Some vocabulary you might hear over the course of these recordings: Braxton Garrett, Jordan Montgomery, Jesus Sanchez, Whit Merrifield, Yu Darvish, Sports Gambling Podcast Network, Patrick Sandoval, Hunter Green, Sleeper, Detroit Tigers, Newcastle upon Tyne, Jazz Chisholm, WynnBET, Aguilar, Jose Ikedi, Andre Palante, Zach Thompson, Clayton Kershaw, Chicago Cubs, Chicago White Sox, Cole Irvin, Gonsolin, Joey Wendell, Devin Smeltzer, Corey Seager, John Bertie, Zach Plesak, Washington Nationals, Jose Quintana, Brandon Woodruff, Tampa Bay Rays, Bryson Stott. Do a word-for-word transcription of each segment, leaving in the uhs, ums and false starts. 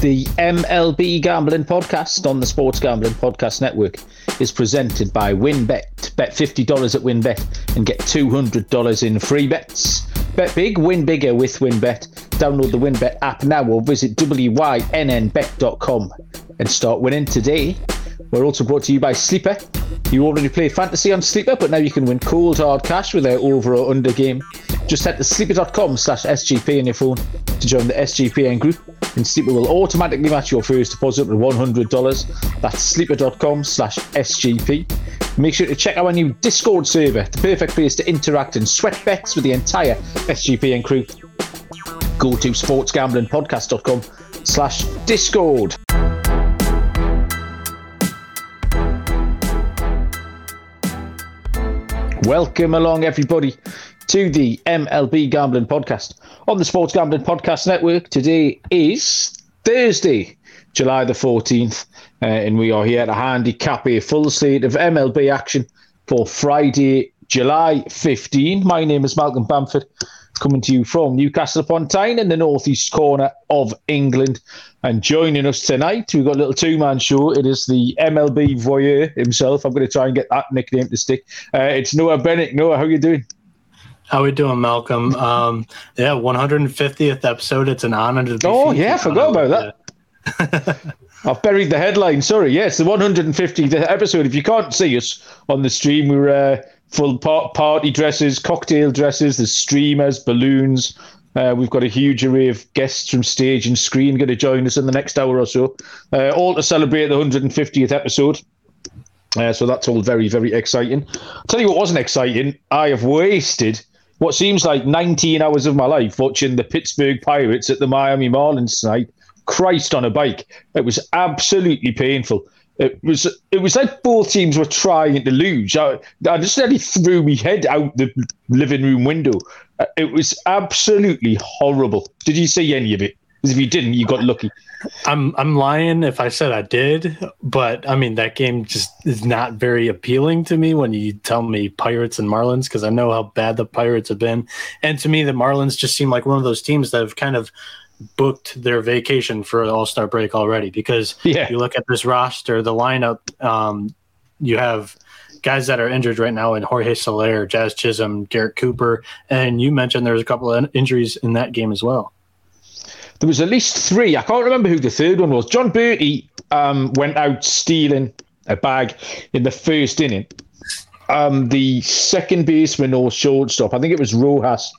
The M L B Gambling Podcast on the Sports Gambling Podcast Network is presented by WynnBET. Bet fifty dollars at WynnBET and get two hundred dollars in free bets. Bet big, win bigger with WynnBET. Download the WynnBET app now or visit wynnbet dot com and start winning today. We're also brought to you by Sleeper. You already play fantasy on Sleeper, but now you can win cold hard cash with their over or under game. Just head to sleeper dot com slash S G P on your phone to join the S G P N group, and Sleeper will automatically match your first deposit with one hundred dollars. That's sleeper dot com slash S G P. Make sure to check out our new Discord server, the perfect place to interact and sweat bets with the entire S G P N crew. Go to sports gambling podcast dot com slash discord. Welcome along, everybody, to the M L B Gambling Podcast on the Sports Gambling Podcast Network. Today is Thursday, July the fourteenth, uh, and we are here to handicap a full slate of M L B action for Friday, July fifteenth. My name is Malcolm Bamford, coming to you from Newcastle upon Tyne in the northeast corner of England. And joining us tonight, we've got a little two-man show. It is the M L B voyeur himself. I'm going to try and get that nickname to stick. Uh, it's Noah Bennett. Noah, how are you doing? How we doing, Malcolm? Um, yeah, one hundred fiftieth episode. It's an honor to be Oh, yeah, I forgot about that. I've buried the headline. Sorry, yes, the one hundred fiftieth episode. If you can't see us on the stream, we're uh, full party dresses, cocktail dresses, there's streamers, balloons. Uh, we've got a huge array of guests from stage and screen going to join us in the next hour or so, uh, all to celebrate the one hundred fiftieth episode. Uh, so that's all very, very exciting. I'll tell you what wasn't exciting. I have wasted what seems like nineteen hours of my life watching the Pittsburgh Pirates at the Miami Marlins tonight. Christ on a bike. It was absolutely painful. It was it was like both teams were trying to lose. I, I just nearly threw my head out the living room window. It was absolutely horrible. Did you see any of it? Because if you didn't, you got lucky. I'm I'm lying if I said I did, but I mean that game just is not very appealing to me when you tell me Pirates and Marlins, because I know how bad the Pirates have been, and to me the Marlins just seem like one of those teams that have kind of booked their vacation for the All-Star break already. Because yeah. You look at this roster, the lineup, um, you have guys that are injured right now in Jorge Soler, Jazz Chisholm, Garrett Cooper, and you mentioned there's a couple of injuries in that game as well. There was at least three. I can't remember who the third one was. John Bertie um, went out stealing a bag in the first inning. Um, the second baseman or shortstop, I think it was Rojas,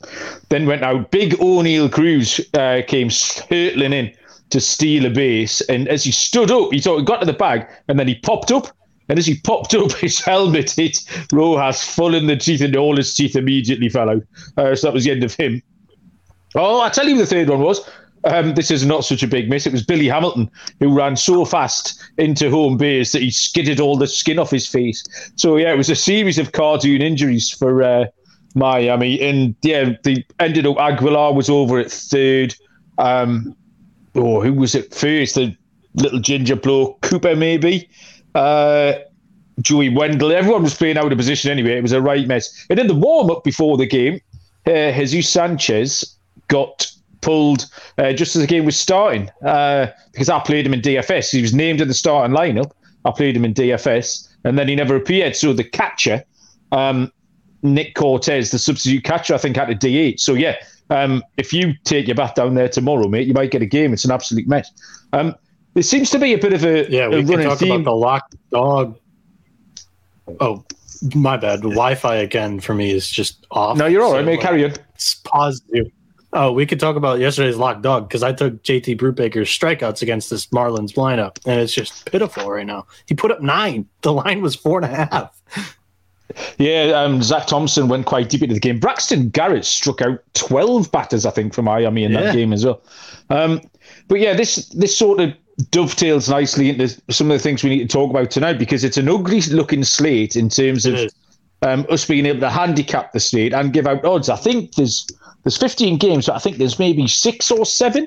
then went out. Big O'Neill Cruz uh, came hurtling in to steal a base. And as he stood up, he thought he got to the bag, and then he popped up. And as he popped up, his helmet hit Rojas full in the teeth, and all his teeth immediately fell out. Uh, so that was the end of him. Oh, I tell you who the third one was. Um, this is not such a big miss. It was Billy Hamilton, who ran so fast into home base that he skidded all the skin off his face. So, yeah, it was a series of cartoon injuries for uh, Miami. And, yeah, they ended up, Aguilar was over at third. Um, oh, who was at first? The little ginger bloke, Cooper, maybe? Uh, Joey Wendell. Everyone was playing out of position anyway. It was a right mess. And in the warm-up before the game, uh, Jesus Sanchez got pulled uh, just as the game was starting, uh, because I played him in D F S. He was named in the starting lineup. I played him in D F S, and then he never appeared. So the catcher, um, Nick Cortez, the substitute catcher, I think had a D H. So yeah, um, if you take your bat down there tomorrow, mate, you might get a game. It's an absolute mess. Um, there seems to be a bit of a yeah. We a running can talk theme. About the locked dog. Oh, my bad. The Wi-Fi again for me is just off. No, you're all so right, mate. Carry on. It's positive. Oh, we could talk about yesterday's locked dog, because I took J T Brubaker's strikeouts against this Marlins lineup, and it's just pitiful right now. He put up nine. The line was four and a half. Yeah, um, Zach Thompson went quite deep into the game. Braxton Garrett struck out twelve batters, I think, for Miami in yeah. that game as well. Um, but yeah, this this sort of dovetails nicely into some of the things we need to talk about tonight, because it's an ugly-looking slate in terms of um, us being able to handicap the slate and give out odds. I think there's... There's fifteen games, but I think there's maybe six or seven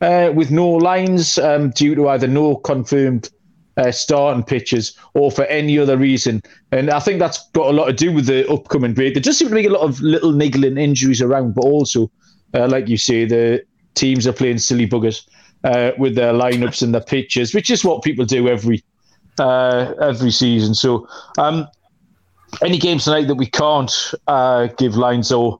uh, with no lines um, due to either no confirmed uh, starting pitchers or for any other reason. And I think that's got a lot to do with the upcoming break. There does seem to be a lot of little niggling injuries around, but also, uh, like you say, the teams are playing silly buggers. uh, with their lineups and their pitches, which is what people do every uh, every season. So um, any games tonight that we can't uh, give lines or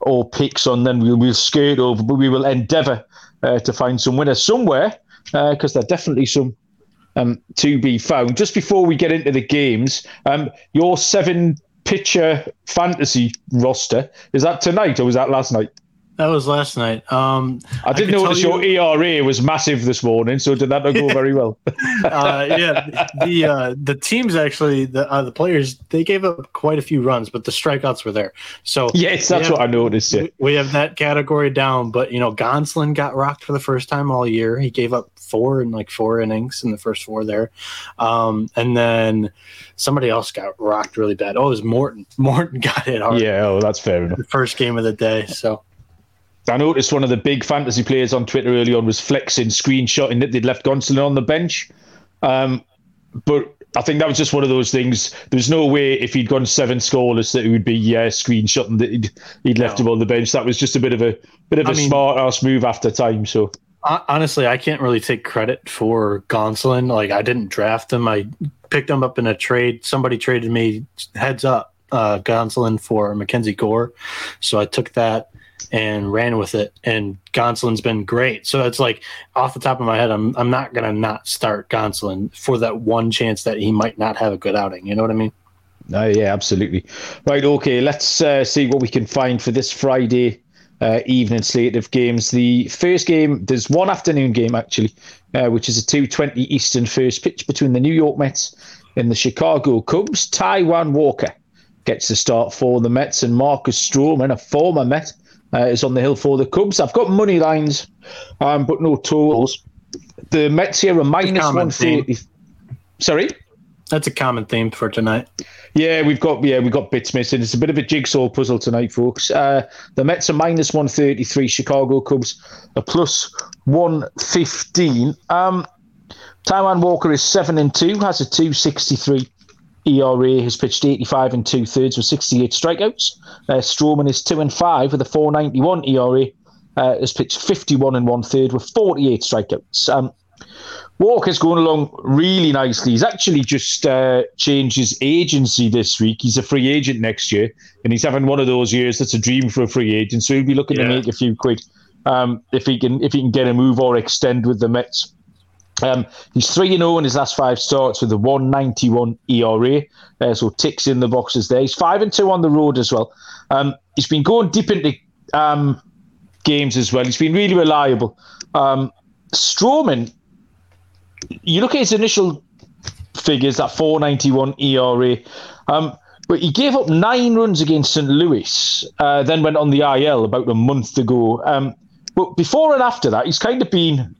or picks on, then we'll, we'll skate over, but we will endeavour uh, to find some winners somewhere, because uh, there are definitely some um, to be found. Just before we get into the games, um, your seven pitcher fantasy roster, is that tonight or was that last night? That was last night. Um, I didn't I notice you, your E R A was massive this morning, so did that not go very well? uh, yeah, the uh, the teams actually, the uh, the players, they gave up quite a few runs, but the strikeouts were there. So yes, that's have, what I noticed. Yeah. We have that category down, but you know, Gonsolin got rocked for the first time all year. He gave up four in like four innings in the first four there, um, and then somebody else got rocked really bad. Oh, it was Morton. Morton got hit hard. Yeah, oh, that's fair enough. The first game of the day, so. I noticed one of the big fantasy players on Twitter early on was flexing, screenshotting that they'd left Gonsolin on the bench. Um, but I think that was just one of those things. There's no way if he'd gone seven scoreless that it would be yeah, screenshotting that he'd, he'd left no. him on the bench. That was just a bit of a bit of I a mean, smart ass move after time. So honestly, I can't really take credit for Gonsolin. Like, I didn't draft him. I picked him up in a trade. Somebody traded me heads up uh, Gonsolin for Mackenzie Gore, so I took that and ran with it, and Gonsolin's been great. So it's like, off the top of my head, I'm I'm not going to not start Gonsolin for that one chance that he might not have a good outing. You know what I mean? No, yeah, absolutely. Right, okay, let's uh, see what we can find for this Friday uh, evening slate of games. The first game, there's one afternoon game, actually, uh, which is a two twenty Eastern first pitch between the New York Mets and the Chicago Cubs. Taiwan Walker gets the start for the Mets, and Marcus Stroman, a former Met, Uh, is on the hill for the Cubs. I've got money lines, um, but no totals. The Mets here are minus one thirty. Sorry? That's a common theme for tonight. Yeah, we've got yeah we've got bits missing. It's a bit of a jigsaw puzzle tonight, folks. Uh, the Mets are minus one thirty-three. Chicago Cubs are plus one fifteen. Um, Taiwan Walker is seven and two, has a two sixty-three E R A, has pitched eighty-five and two thirds with sixty-eight strikeouts. Uh, Stroman is two and five with a four ninety-one E R A. Uh, has pitched fifty-one and one third with forty-eight strikeouts. Um, Walker's going along really nicely. He's actually just uh, changed his agency this week. He's a free agent next year, and he's having one of those years that's a dream for a free agent. So he'll be looking yeah. to make a few quid um, if he can if he can get a move or extend with the Mets. Um, he's three and oh in his last five starts with a one ninety-one E R A, uh, so ticks in the boxes there. He's five and two on the road as well. Um, he's been going deep into um, games as well. He's been really reliable. Um, Stroman, you look at his initial figures, that four ninety-one E R A, um, but he gave up nine runs against Saint Louis, uh, then went on the I L about a month ago. Um, but before and after that, he's kind of been...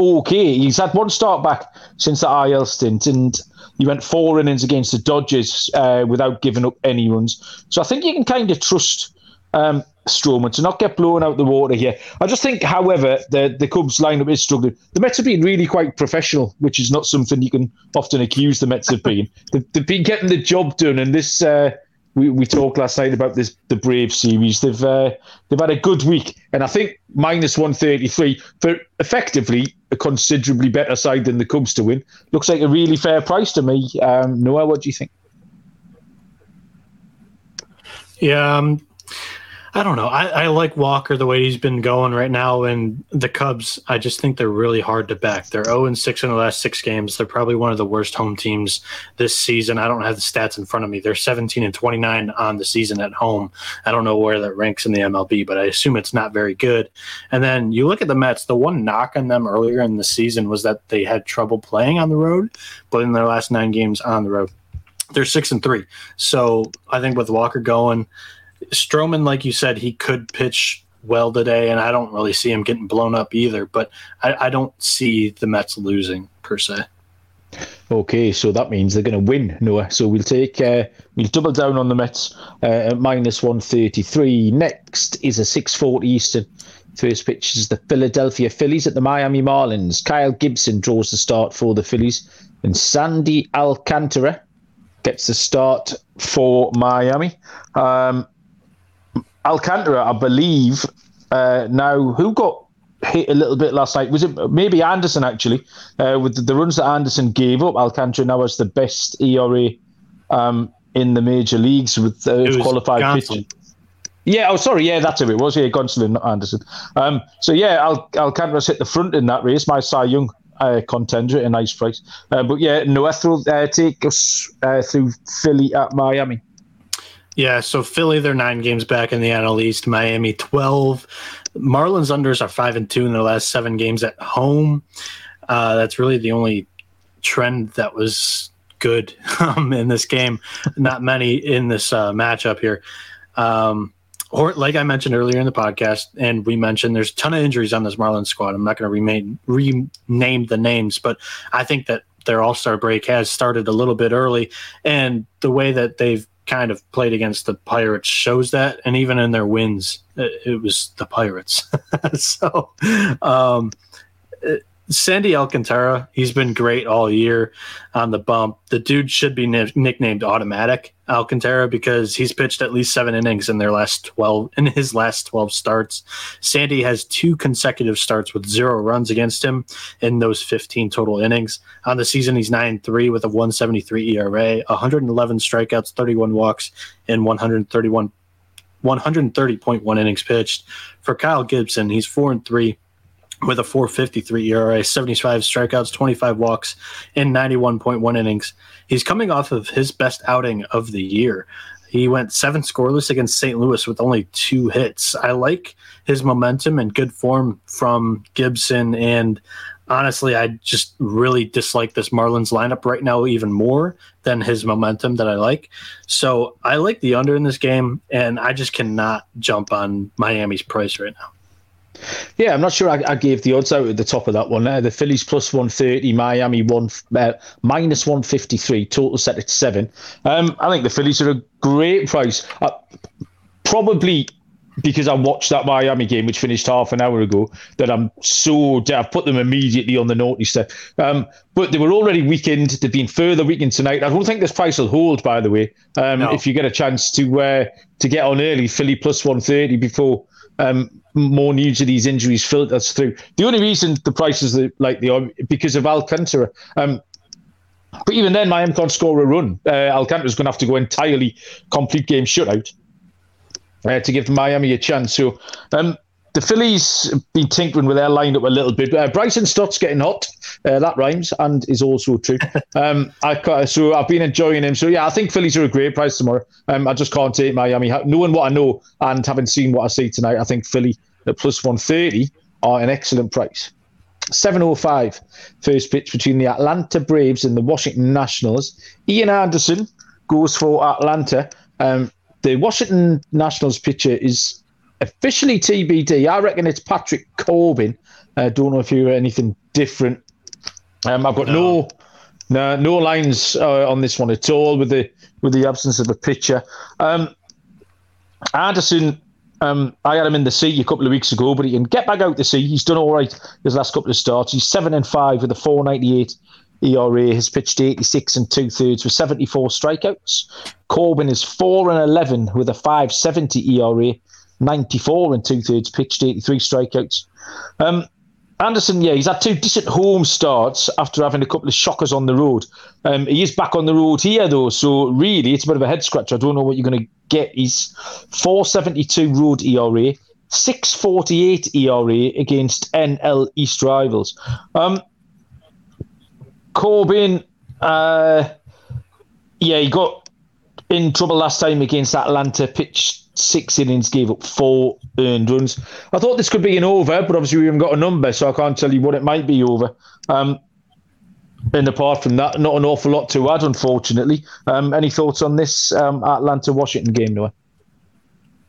okay, he's had one start back since the I L stint, and he went four innings against the Dodgers uh, without giving up any runs. So I think you can kind of trust um, Stroman to not get blown out the water here. I just think, however, the, the Cubs lineup is struggling. The Mets have been really quite professional, which is not something you can often accuse the Mets of being. They've, they've been getting the job done, and this... Uh, We, we talked last night about this the Braves series. They've uh, they've had a good week, and I think minus one thirty-three for effectively a considerably better side than the Cubs to win looks like a really fair price to me. Um, Noah, what do you think? Yeah, um, I don't know. I, I like Walker the way he's been going right now, and the Cubs, I just think they're really hard to back. They're oh and six in the last six games. They're probably one of the worst home teams this season. I don't have the stats in front of me. They're seventeen and twenty-nine on the season at home. I don't know where that ranks in the M L B, but I assume it's not very good. And then you look at the Mets, the one knock on them earlier in the season was that they had trouble playing on the road, but in their last nine games on the road, they're six and three. So I think with Walker going, Stroman, like you said, he could pitch well today, and I don't really see him getting blown up either, but I, I don't see the Mets losing, per se. Okay, so that means they're going to win, Noah. So we'll take, uh, we'll double down on the Mets uh, at minus one thirty-three. Next is a six forty Eastern. First pitch is the Philadelphia Phillies at the Miami Marlins. Kyle Gibson draws the start for the Phillies, and Sandy Alcantara gets the start for Miami. Um, Alcantara, I believe, uh, now who got hit a little bit last night. Was it maybe Anderson, actually? Uh, with the runs that Anderson gave up, Alcantara now has the best E R A um, in the major leagues with uh, qualified pitching. Yeah, oh, sorry, yeah, that's who it was. Yeah, Gonsolin, not Anderson. Um, so, yeah, Al- Alcantara's hit the front in that race. My Cy Young uh, contender at a nice price. Uh, but, yeah, Noeth will uh, take us uh, through Philly at Miami. Yeah, so Philly, they're nine games back in the N L East. Miami, twelve. Marlins unders are five and two in their last seven games at home. Uh, that's really the only trend that was good um, in this game. Not many in this uh, matchup here. Um, or like I mentioned earlier in the podcast, and we mentioned there's a ton of injuries on this Marlins squad. I'm not going to remain rename the names, but I think that their All-Star break has started a little bit early, and the way that they've kind of played against the Pirates shows that, and even in their wins it was the Pirates. so um Sandy Alcantara, he's been great all year on the bump. The dude should be n- nicknamed Automatic Alcantara because he's pitched at least seven innings in their last twelve in his last twelve starts. Sandy has two consecutive starts with zero runs against him in those fifteen total innings. On the season, he's nine three with a one seventy-three E R A, one hundred eleven strikeouts, thirty-one walks, and one thirty-one, one thirty point one innings pitched. For Kyle Gibson, he's four and three with a four fifty-three E R A, seventy-five strikeouts, twenty-five walks, and ninety-one point one innings. He's coming off of his best outing of the year. He went seven scoreless against Saint Louis with only two hits. I like his momentum and good form from Gibson, and honestly, I just really dislike this Marlins lineup right now even more than his momentum that I like. So I like the under in this game, and I just cannot jump on Miami's price right now. Yeah, I'm not sure I, I gave the odds out at the top of that one. Uh, the Phillies plus one thirty, Miami one uh, minus one fifty-three, total set at seven. Um, I think the Phillies are a great price. Uh, probably because I watched that Miami game, which finished half an hour ago, that I'm so dead. I've put them immediately on the naughty step. Um, but they were already weakened. They've been further weakened tonight. I don't think this price will hold, by the way. Um, no. If you get a chance to uh, to get on early, Philly plus one thirty before um, more news of these injuries filters through. The only reason the price is the, like the are because of Alcantara. Um, but even then, Miami can't score a run. Uh, Alcantara's going to have to go entirely complete game shutout Uh, to give Miami a chance. So um, the Phillies have been tinkering with their lineup a little bit. Uh, Bryson Stott's getting hot. Uh, that rhymes and is also true. Um, I so I've been enjoying him. So yeah, I think Phillies are a great price tomorrow. Um, I just can't take Miami. Knowing what I know and having seen what I see tonight, I think Philly at plus one thirty are an excellent price. seven oh five, first pitch between the Atlanta Braves and the Washington Nationals. Ian Anderson goes for Atlanta. Um, The Washington Nationals pitcher is officially T B D. I reckon it's Patrick Corbin. I uh, don't know if you're anything different. Um, I've got no no, no, no lines uh, on this one at all with the with the absence of a pitcher. Um, Anderson, um, I had him in the C a couple of weeks ago, but he can get back out the C. He's done all right his last couple of starts. He's seven and five with a four ninety-eight. E R A. Has pitched eighty-six and two-thirds with seventy-four strikeouts. Corbin is four and eleven with a five seventy E R A, ninety-four and two-thirds pitched, eighty-three strikeouts. Um, Anderson, yeah, he's had two decent home starts after having a couple of shockers on the road. Um, he is back on the road here, though, so really it's a bit of a head-scratcher. I don't know what you're going to get. He's four seventy-two road E R A, six forty-eight E R A against N L East rivals. Um, Corbin, uh, yeah, he got in trouble last time against Atlanta, pitched six innings, gave up four earned runs. I thought this could be an over, but obviously we haven't got a number, so I can't tell you what it might be over. Um, and apart from that, not an awful lot to add, unfortunately. Um, any thoughts on this um, Atlanta-Washington game, Noah?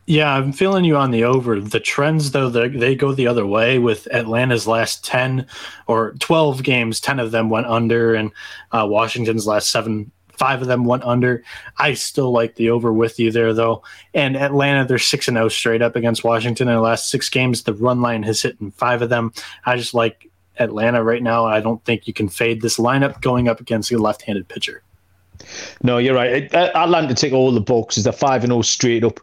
Yeah, I'm feeling you on the over. The trends, though, they go the other way with Atlanta's last ten or twelve games. ten of them went under, and uh, Washington's last seven, five of them went under. I still like the over with you there, though. And Atlanta, they're six and oh straight up against Washington in the last six games. The run line has hit in five of them. I just like Atlanta right now. I don't think you can fade this lineup going up against a left-handed pitcher. No, you're right. It, Atlanta take all the boxes. They're five and oh straight up.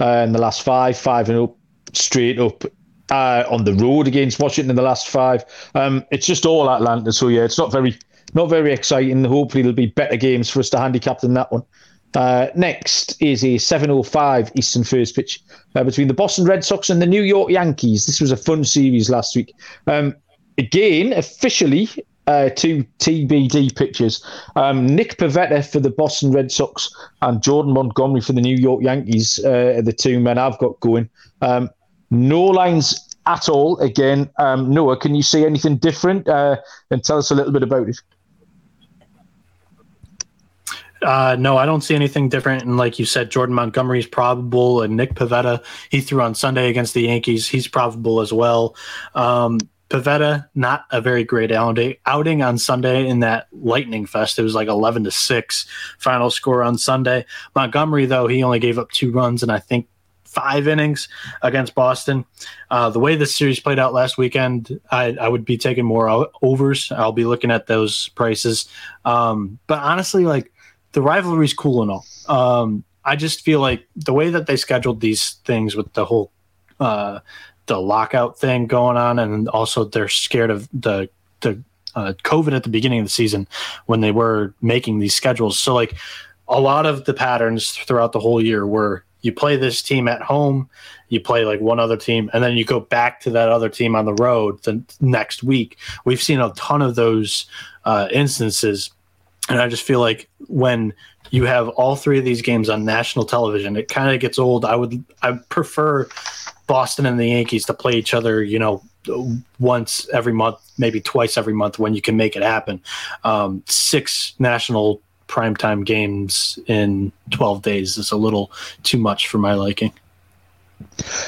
Uh, in the last five, five and up, straight up, uh, on the road against Washington in the last five. Um, it's just all Atlanta. So, yeah, it's not very not very exciting. Hopefully there'll be better games for us to handicap than that one. Uh, next is a seven oh five Eastern first pitch uh, between the Boston Red Sox and the New York Yankees. This was a fun series last week. Um, again, officially, uh, two T B D pitchers. Um, Nick Pivetta for the Boston Red Sox and Jordan Montgomery for the New York Yankees uh, are the two men I've got going. Um, no lines at all. Again, um, Noah, can you see anything different? Uh, and tell us a little bit about it. Uh, no, I don't see anything different. And like you said, Jordan Montgomery's probable, and Nick Pivetta, he threw on Sunday against the Yankees. He's probable as well. Um, Pivetta, not a very great outing on Sunday in that lightning fest. It was like eleven to six final score on Sunday. Montgomery, though, he only gave up two runs and I think five innings against Boston. Uh, the way this series played out last weekend, I, I would be taking more overs. I'll be looking at those prices. Um, but honestly, like, the rivalry's cool and all. Um, I just feel like the way that they scheduled these things with the whole uh, the lockout thing going on, and also they're scared of the the uh, COVID at the beginning of the season when they were making these schedules. So like a lot of the patterns throughout the whole year were you play this team at home, you play like one other team, and then you go back to that other team on the road the next week. We've seen a ton of those uh, instances. And I just feel like when you have all three of these games on national television, it kind of gets old. I would I prefer Boston and the Yankees to play each other, you know, once every month, maybe twice every month when you can make it happen. Um, six national primetime games in twelve days is a little too much for my liking.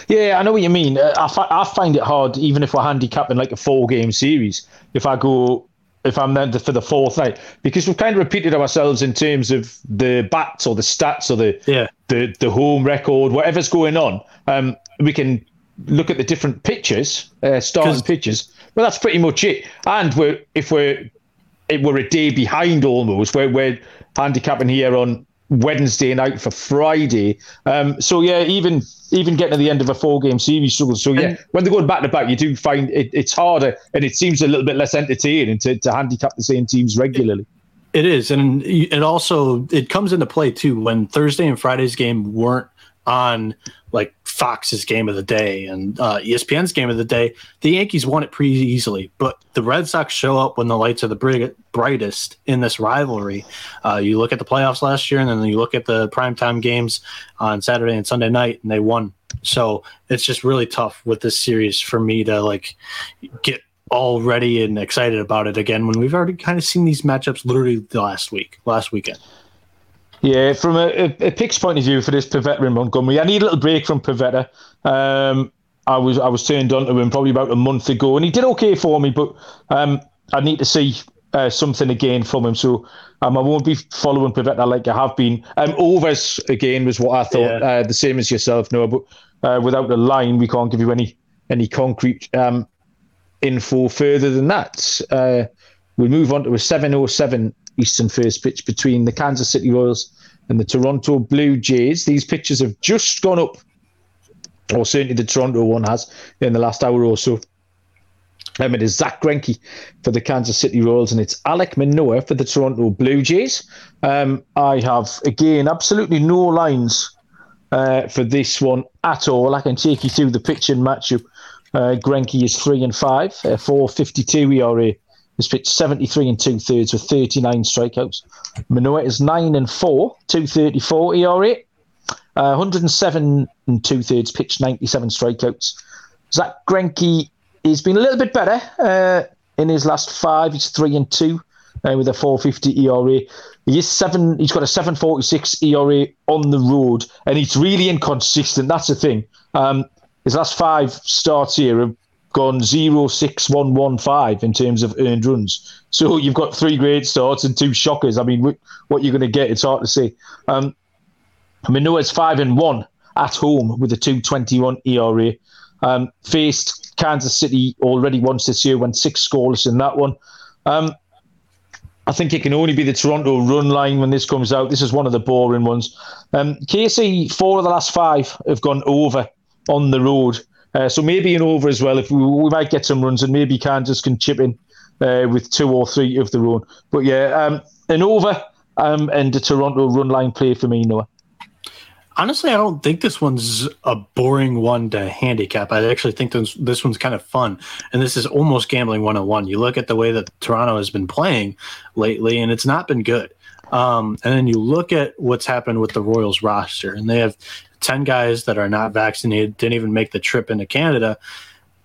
Yeah, I know what you mean. Uh, I, fi- I find it hard, even if we're handicapping like a four-game series, if I go... if I'm then for the fourth night, because we've kind of repeated ourselves in terms of the bats or the stats or the yeah. the, the home record, whatever's going on. Um, we can look at the different pitches, uh, starting pitches. Well, that's pretty much it. And we're if we're if we're a day behind almost. We're we're handicapping here on Wednesday night for Friday. Um, so yeah, even even getting to the end of a four-game series struggles. So yeah, and when they're going back to back, you do find it, it's harder, and it seems a little bit less entertaining to, to handicap the same teams regularly. It is, and it also it comes into play too when Thursday and Friday's game weren't on like Fox's game of the day and uh, E S P N's game of the day. The Yankees won it pretty easily, but the Red Sox show up when the lights are the br- brightest in this rivalry. Uh, you look at the playoffs last year, and then you look at the primetime games on Saturday and Sunday night, and they won. So it's just really tough with this series for me to like get all ready and excited about it again when we've already kind of seen these matchups literally last week, last weekend. Yeah, from a, a, a pick's point of view for this Pivetta and Montgomery, I need a little break from Pivetta. Um, I was I was turned on to him probably about a month ago, and he did okay for me, but um, I need to see uh, something again from him. So um, I won't be following Pivetta like I have been. Um, overs, again, was what I thought, yeah. uh, the same as yourself, Noah, but uh, without the line, we can't give you any, any concrete um, info further than that. Uh, we move on to a seven oh seven Eastern first pitch between the Kansas City Royals and the Toronto Blue Jays. These pitches have just gone up, or certainly the Toronto one has, in the last hour or so. Um, it is Zach Greinke for the Kansas City Royals, and it's Alek Manoah for the Toronto Blue Jays. Um, I have, again, absolutely no lines uh, for this one at all. I can take you through the pitch and matchup. Uh, Greinke is three and five, uh, four fifty-two E R A. He's pitched seventy-three and two thirds with thirty-nine strikeouts. Manoah is nine and four, two thirty-four E R A, uh, one oh seven and two thirds pitched, ninety-seven strikeouts. Zach Greinke, he's been a little bit better uh, in his last five. He's three and two uh, with a four fifty E R A. He is seven. He's got a seven forty-six E R A on the road, and he's really inconsistent. That's the thing. Um, his last five starts here have gone zero six one one five in terms of earned runs. So you've got three great starts and two shockers. I mean, what you're going to get, it's hard to say. Um, Manoah's five and one at home with a two twenty one E R A. Um, faced Kansas City already once this year, went six scoreless in that one. Um, I think it can only be the Toronto run line when this comes out. This is one of the boring ones. Um, K C, four of the last five have gone over on the road. Uh, so maybe an over as well. If we, we might get some runs, and maybe Kansas can chip in uh, with two or three of their own. But yeah, um, an over um, and the Toronto run line play for me, Noah. Honestly, I don't think this one's a boring one to handicap. I actually think this, this one's kind of fun. And this is almost gambling one oh one. You look at the way that Toronto has been playing lately, and it's not been good. Um, and then you look at what's happened with the Royals roster, and they have ten guys that are not vaccinated, didn't even make the trip into Canada.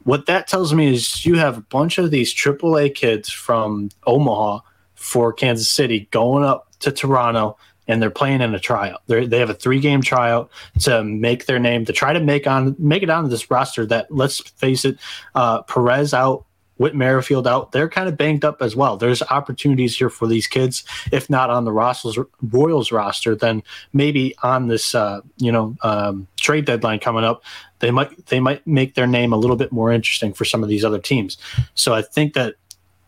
What that tells me is you have a bunch of these triple A kids from Omaha for Kansas City going up to Toronto, and they're playing in a tryout. They're, they have a three-game tryout to make their name, to try to make on make it onto this roster that, let's face it, uh, Perez out, Whit Merrifield out. They're kind of banged up as well. There's opportunities here for these kids, if not on the Royals, Royals roster, then maybe on this uh, you know um, trade deadline coming up, they might they might make their name a little bit more interesting for some of these other teams. So I think that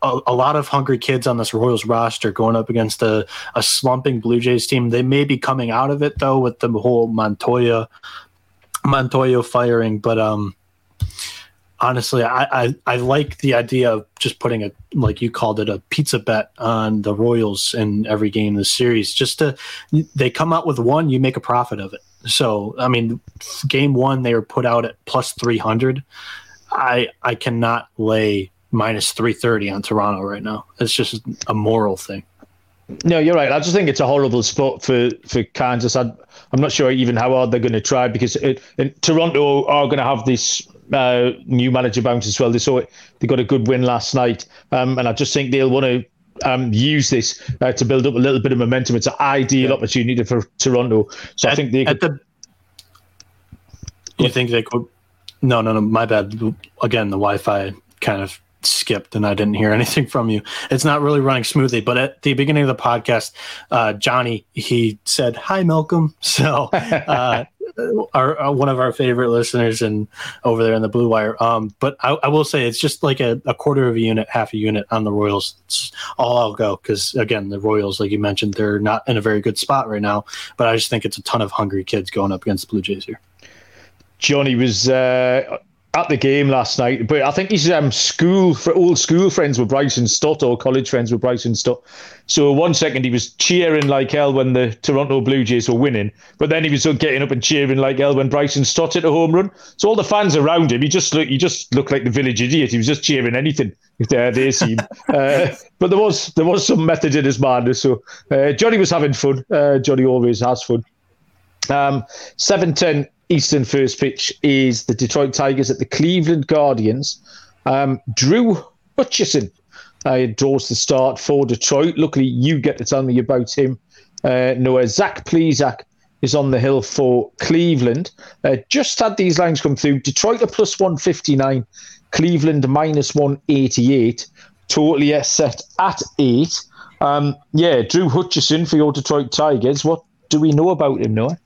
A, a lot of hungry kids on this Royals roster going up against a, a slumping Blue Jays team. They may be coming out of it, though, with the whole Montoya Montoya firing. But um, honestly, I, I, I like the idea of just putting a, like you called it, a pizza bet on the Royals in every game in the series. Just to, they come out with one, you make a profit of it. So, I mean, game one, they were put out at plus three hundred. I I cannot lay minus three thirty on Toronto right now. It's just a moral thing. No, you're right. I just think it's a horrible spot for, for Kansas. I'd, I'm not sure even how hard they're going to try, because it, it, Toronto are going to have this uh, new manager bounce as well. They saw it. They got a good win last night. Um, and I just think they'll want to um, use this uh, to build up a little bit of momentum. It's an ideal yeah. opportunity for Toronto. So at, I think they could... The... You think they could... No, no, no. My bad. Again, the Wi-Fi kind of skipped and I didn't hear anything from you. It's not really running smoothly, but at the beginning of the podcast, uh, Johnny, he said, hi, Malcolm. So uh, our, our, one of our favorite listeners and over there in the Blue Wire. Um, but I, I will say it's just like a, a quarter of a unit, half a unit on the Royals. It's all I'll go, because, again, the Royals, like you mentioned, they're not in a very good spot right now, but I just think it's a ton of hungry kids going up against the Blue Jays here. Johnny was... Uh... at the game last night, but I think he's um, school for old school friends with Bryson Stott, or college friends with Bryson Stott. So one second he was cheering like hell when the Toronto Blue Jays were winning, but then he was getting up and cheering like hell when Bryson Stott hit a home run. So all the fans around him, he just looked, he just looked like the village idiot. He was just cheering anything uh, they seen. uh, but there was there was some method in his madness. So uh, Johnny was having fun. Uh, Johnny always has fun. Um, seven ten. Eastern first pitch is the Detroit Tigers at the Cleveland Guardians. Um, Drew Hutchison uh, draws the start for Detroit. Luckily, you get to tell me about him, uh, Noah. Zach Plesac is on the hill for Cleveland. Uh, just had these lines come through. Detroit at plus one fifty-nine, Cleveland minus one eighty-eight. Totally set at eight. Um, yeah, Drew Hutchison for your Detroit Tigers. What do we know about him, Noah?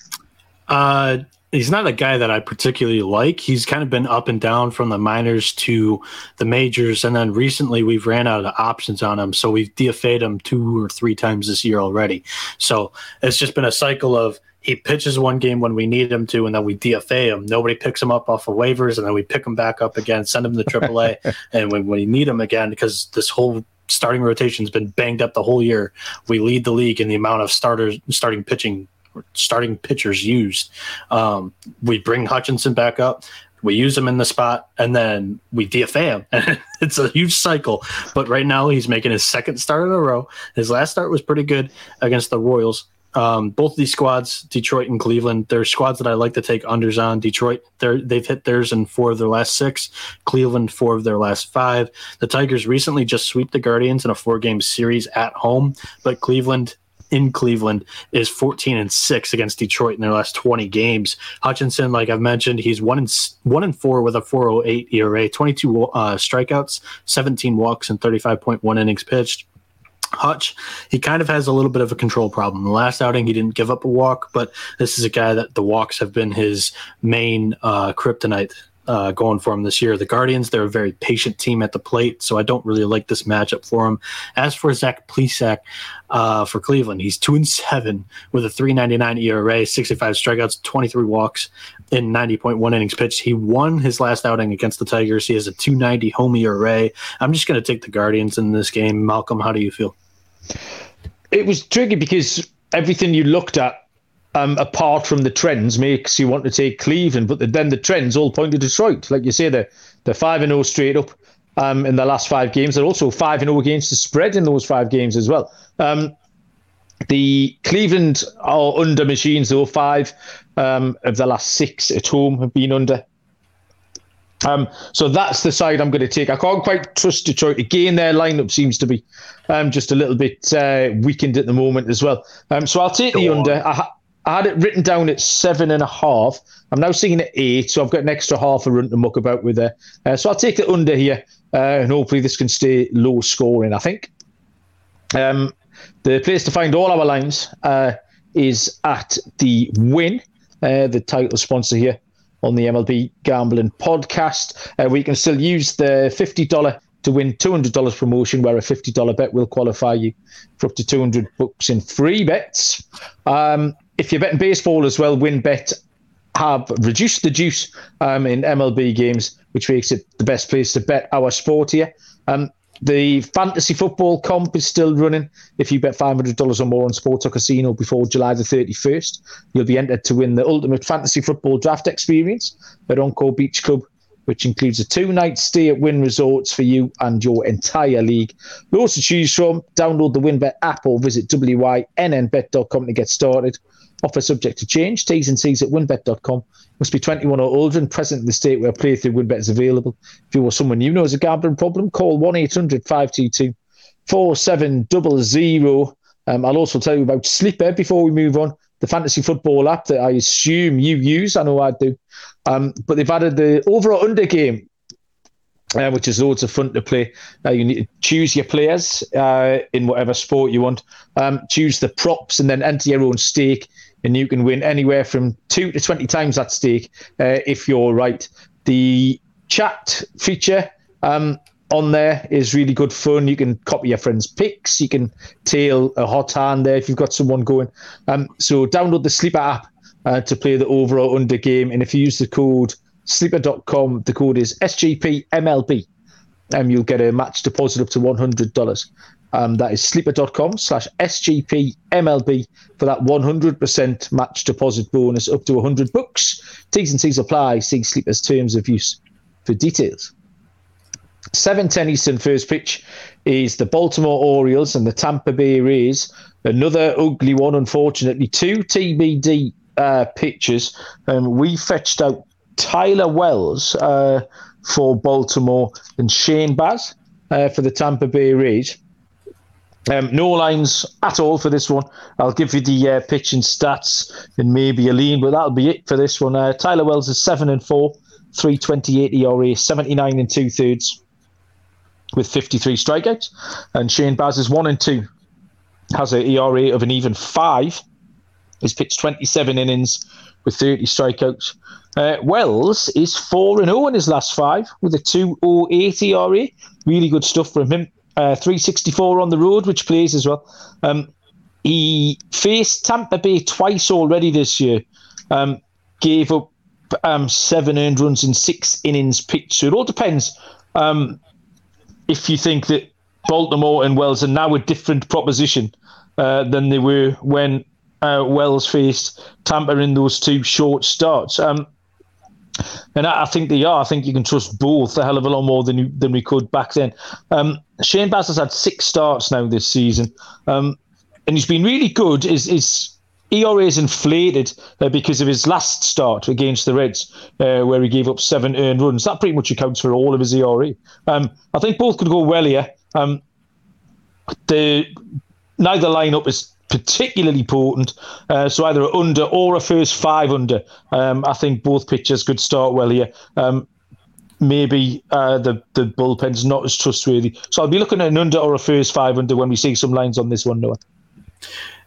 Uh He's not a guy that I particularly like. He's kind of been up and down from the minors to the majors, and then recently we've ran out of options on him, so we've D F A'd him two or three times this year already. So it's just been a cycle of he pitches one game when we need him to, and then we D F A him. Nobody picks him up off of waivers, and then we pick him back up again, send him to triple A, and when we need him again, because this whole starting rotation has been banged up the whole year, we lead the league in the amount of starters starting pitching starting pitchers used. Um, we bring Hutchinson back up, we use him in the spot, and then we D F A him. It's a huge cycle. But right now he's making his second start in a row. His last start was pretty good against the Royals. Um, both of these squads, Detroit and Cleveland, they're squads that I like to take unders on. Detroit, they've hit theirs in four of their last six. Cleveland, four of their last five. The Tigers recently just sweep the Guardians in a four-game series at home, but Cleveland in Cleveland is fourteen and six against Detroit in their last twenty games. Hutchinson, like I've mentioned, he's one and one and four with a four oh eight E R A, twenty-two uh, strikeouts, seventeen walks, and thirty-five point one innings pitched. Hutch, he kind of has a little bit of a control problem. The last outing, he didn't give up a walk, but this is a guy that the walks have been his main uh, kryptonite uh, going for them this year. The Guardians, they're a very patient team at the plate, so I don't really like this matchup for them. As for Zach Plesac uh, for Cleveland, he's two and seven with a three ninety-nine E R A, sixty-five strikeouts, twenty-three walks, in ninety point one innings pitched. He won his last outing against the Tigers. He has a two ninety home E R A. I'm just going to take the Guardians in this game. Malcolm, how do you feel? It was tricky because everything you looked at, Um, apart from the trends, makes you want to take Cleveland, but then the trends all point to Detroit. Like you say, they're, they're five and oh straight up um, in the last five games. They're also five and oh against the spread in those five games as well. Um, the Cleveland are under machines, though. Five um, of the last six at home have been under. Um, so that's the side I'm going to take. I can't quite trust Detroit. Again, their lineup seems to be um, just a little bit uh, weakened at the moment as well. Um, so I'll take Go the on. under. I ha- I had it written down at seven and a half. I'm now seeing it at eight, so I've got an extra half a run to muck about with there. Uh, so I'll take the under here, uh, and hopefully this can stay low scoring, I think. Um, the place to find all our lines uh, is at the Wynn, uh, the title sponsor here on the M L B Gambling Podcast. Uh, we can still use the fifty dollars to win two hundred dollars promotion, where a fifty dollars bet will qualify you for up to two hundred bucks in free bets. Um, If you're betting baseball as well, WynnBET have reduced the juice um, in M L B games, which makes it the best place to bet our sport here. Um, the fantasy football comp is still running. If you bet five hundred dollars or more on Sports or Casino before July the thirty-first, you'll be entered to win the ultimate fantasy football draft experience at Encore Beach Club, which includes a two-night stay at Wynn Resorts for you and your entire league. Lots to choose from. Download the WynnBET app or visit wynnbet dot com to get started. Offer subject to change. T's and C's at wynnbet dot com. Must be twenty-one or older and present in the state where playthrough WynnBET is available. If you or someone you know has a gambling problem, call one eight hundred five two two four seven zero zero. Um, I'll also tell you about Sleeper before we move on. The fantasy football app that I assume you use. I know I do. Um, but they've added the over or under game, uh, which is loads of fun to play. Uh, you need to choose your players uh, in whatever sport you want. Um, choose the props and then enter your own stake. And you can win anywhere from two to twenty times that stake uh, if you're right. The chat feature um, on there is really good fun. You can copy your friends' picks. You can tail a hot hand there if you've got someone going. Um, so download the Sleeper app uh, to play the over or under game. And if you use the code sleeper dot com, the code is S G P M L B, and you'll get a match deposit up to one hundred dollars. Um, that is sleeper dot com slash S G P M L B for that one hundred percent match deposit bonus up to one hundred bucks. T's and C's apply. See Sleeper's terms of use for details. seven ten Eastern first pitch is the Baltimore Orioles and the Tampa Bay Rays. Another ugly one, unfortunately. Two T B D uh, pitches. Um, we fetched out Tyler Wells uh, for Baltimore and Shane Baz uh, for the Tampa Bay Rays. Um, no lines at all for this one. I'll give you the uh, pitching stats and maybe a lean, but that'll be it for this one. Uh, Tyler Wells is seven and four, three twenty-eight E R A, seventy-nine and two thirds, with fifty-three strikeouts. And Shane Baz is one and two, has an E R A of an even five. He's pitched twenty-seven innings with thirty strikeouts. Uh, Wells is four and zero in his last five with a two oh eight E R A. Really good stuff from him. Uh, three sixty-four on the road, which plays as well. Um, he faced Tampa Bay twice already this year. Um, gave up um, seven earned runs in six innings pitched. So it all depends um, if you think that Baltimore and Wells are now a different proposition uh, than they were when uh, Wells faced Tampa in those two short starts. Um, And I think they are. I think you can trust both a hell of a lot more than you, than we could back then. Um, Shane Baz has had six starts now this season, um, and he's been really good. His, his E R A is inflated uh, because of his last start against the Reds, uh, where he gave up seven earned runs. That pretty much accounts for all of his E R A. Um, I think both could go well here. Um, the neither lineup is particularly potent, uh, so either a under or a first five under. Um, I think both pitchers could start well here. Um, maybe uh, the the bullpen's not as trustworthy, so I'll be looking at an under or a first five under when we see some lines on this one, Noah.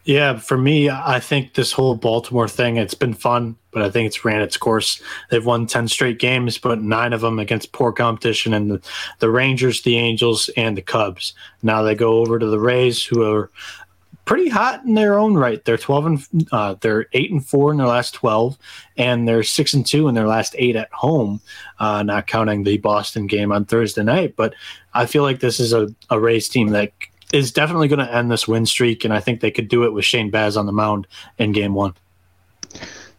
Yeah, for me, I think this whole Baltimore thing, it's been fun, but I think it's ran its course. They've won ten straight games, but nine of them against poor competition and the, the Rangers, the Angels, and the Cubs. Now they go over to the Rays, who are pretty hot in their own right. They're twelve and uh, they're eight and four in their last twelve, and they're six and two in their last eight at home, uh, not counting the Boston game on Thursday night. But I feel like this is a, a Rays team that is definitely going to end this win streak, and I think they could do it with Shane Baz on the mound in game one.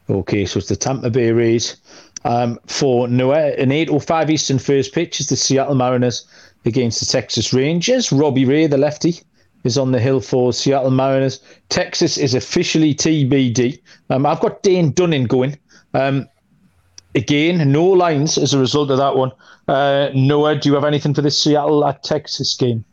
Okay, so it's the Tampa Bay Rays. Um, for Noah, an eight oh five Eastern first pitch is the Seattle Mariners against the Texas Rangers. Robbie Ray, the lefty, is on the hill for Seattle Mariners. Texas is officially T B D. Um, I've got Dane Dunning going. Um, again, no lines as a result of that one. Uh, Noah, do you have anything for this Seattle at Texas game?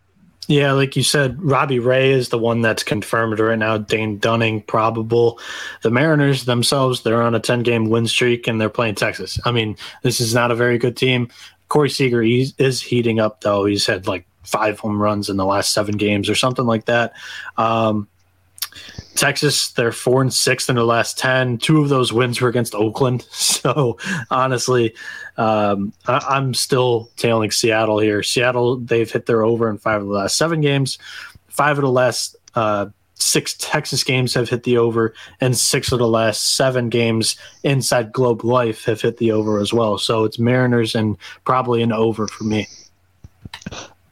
Yeah, like you said, Robbie Ray is the one that's confirmed right now. Dane Dunning, probable. The Mariners themselves, they're on a ten-game win streak, and they're playing Texas. I mean, this is not a very good team. Corey Seager he is heating up, though. He's had, like, five home runs in the last seven games or something like that. Um, Texas, they're four and six in their last ten. Two of those wins were against Oakland. So, honestly, um, I- I'm still tailing Seattle here. Seattle, they've hit their over in five of the last seven games. Five of the last uh, six Texas games have hit the over, and six of the last seven games inside Globe Life have hit the over as well. So, it's Mariners and probably an over for me.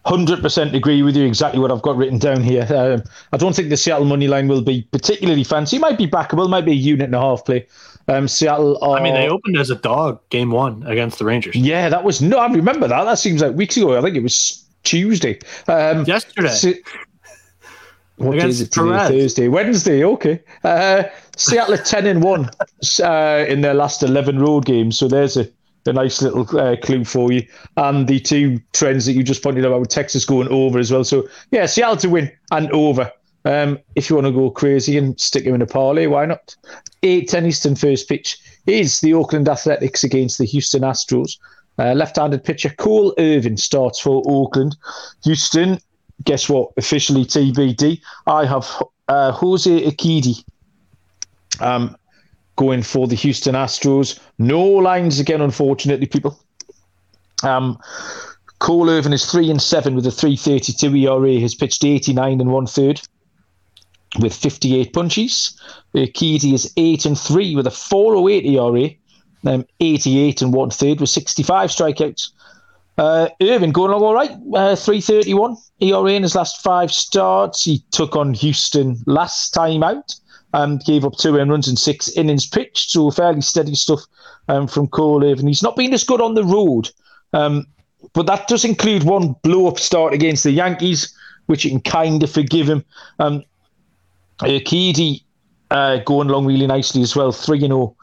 one hundred percent agree with you, exactly what I've got written down here. Um, I don't think the Seattle money line will be particularly fancy. It might be backable, might be a unit and a half play. Um, Seattle are... I mean, they opened as a dog game one against the Rangers. Yeah, that was... No, I remember that. That seems like weeks ago. I think it was Tuesday. Um, Yesterday. Se- what is it today? Thursday. Wednesday, okay. Uh, Seattle are ten and one uh, in their last eleven road games, so there's a... a nice little uh, clue for you. And the two trends that you just pointed out about with Texas going over as well. So, yeah, Seattle to win and over. Um, if you want to go crazy and stick him in a parlay, why not? eight ten Eastern first pitch is the Oakland Athletics against the Houston Astros. Uh, left-handed pitcher Cole Irvin starts for Oakland. Houston, guess what? Officially T B D. I have uh, Jose Ikedi. Um going for the Houston Astros. No lines again, unfortunately, people. Um, Cole Irvin is three and seven with a three thirty-two E R A. Has pitched eighty-nine and one-third with fifty-eight punches. Ikedi is eight and three with a four oh eight E R A. Um, eighty-eight and one-third with sixty-five strikeouts. Uh, Irvin going along all right. Uh, three thirty-one E R A in his last five starts. He took on Houston last time out. Um, gave up two home runs in six innings pitched, so fairly steady stuff um, from Cole Irvin. He's not been as good on the road, um, but that does include one blow-up start against the Yankees, which you can kind of forgive him. Um, Ikedi uh, going along really nicely as well, three and oh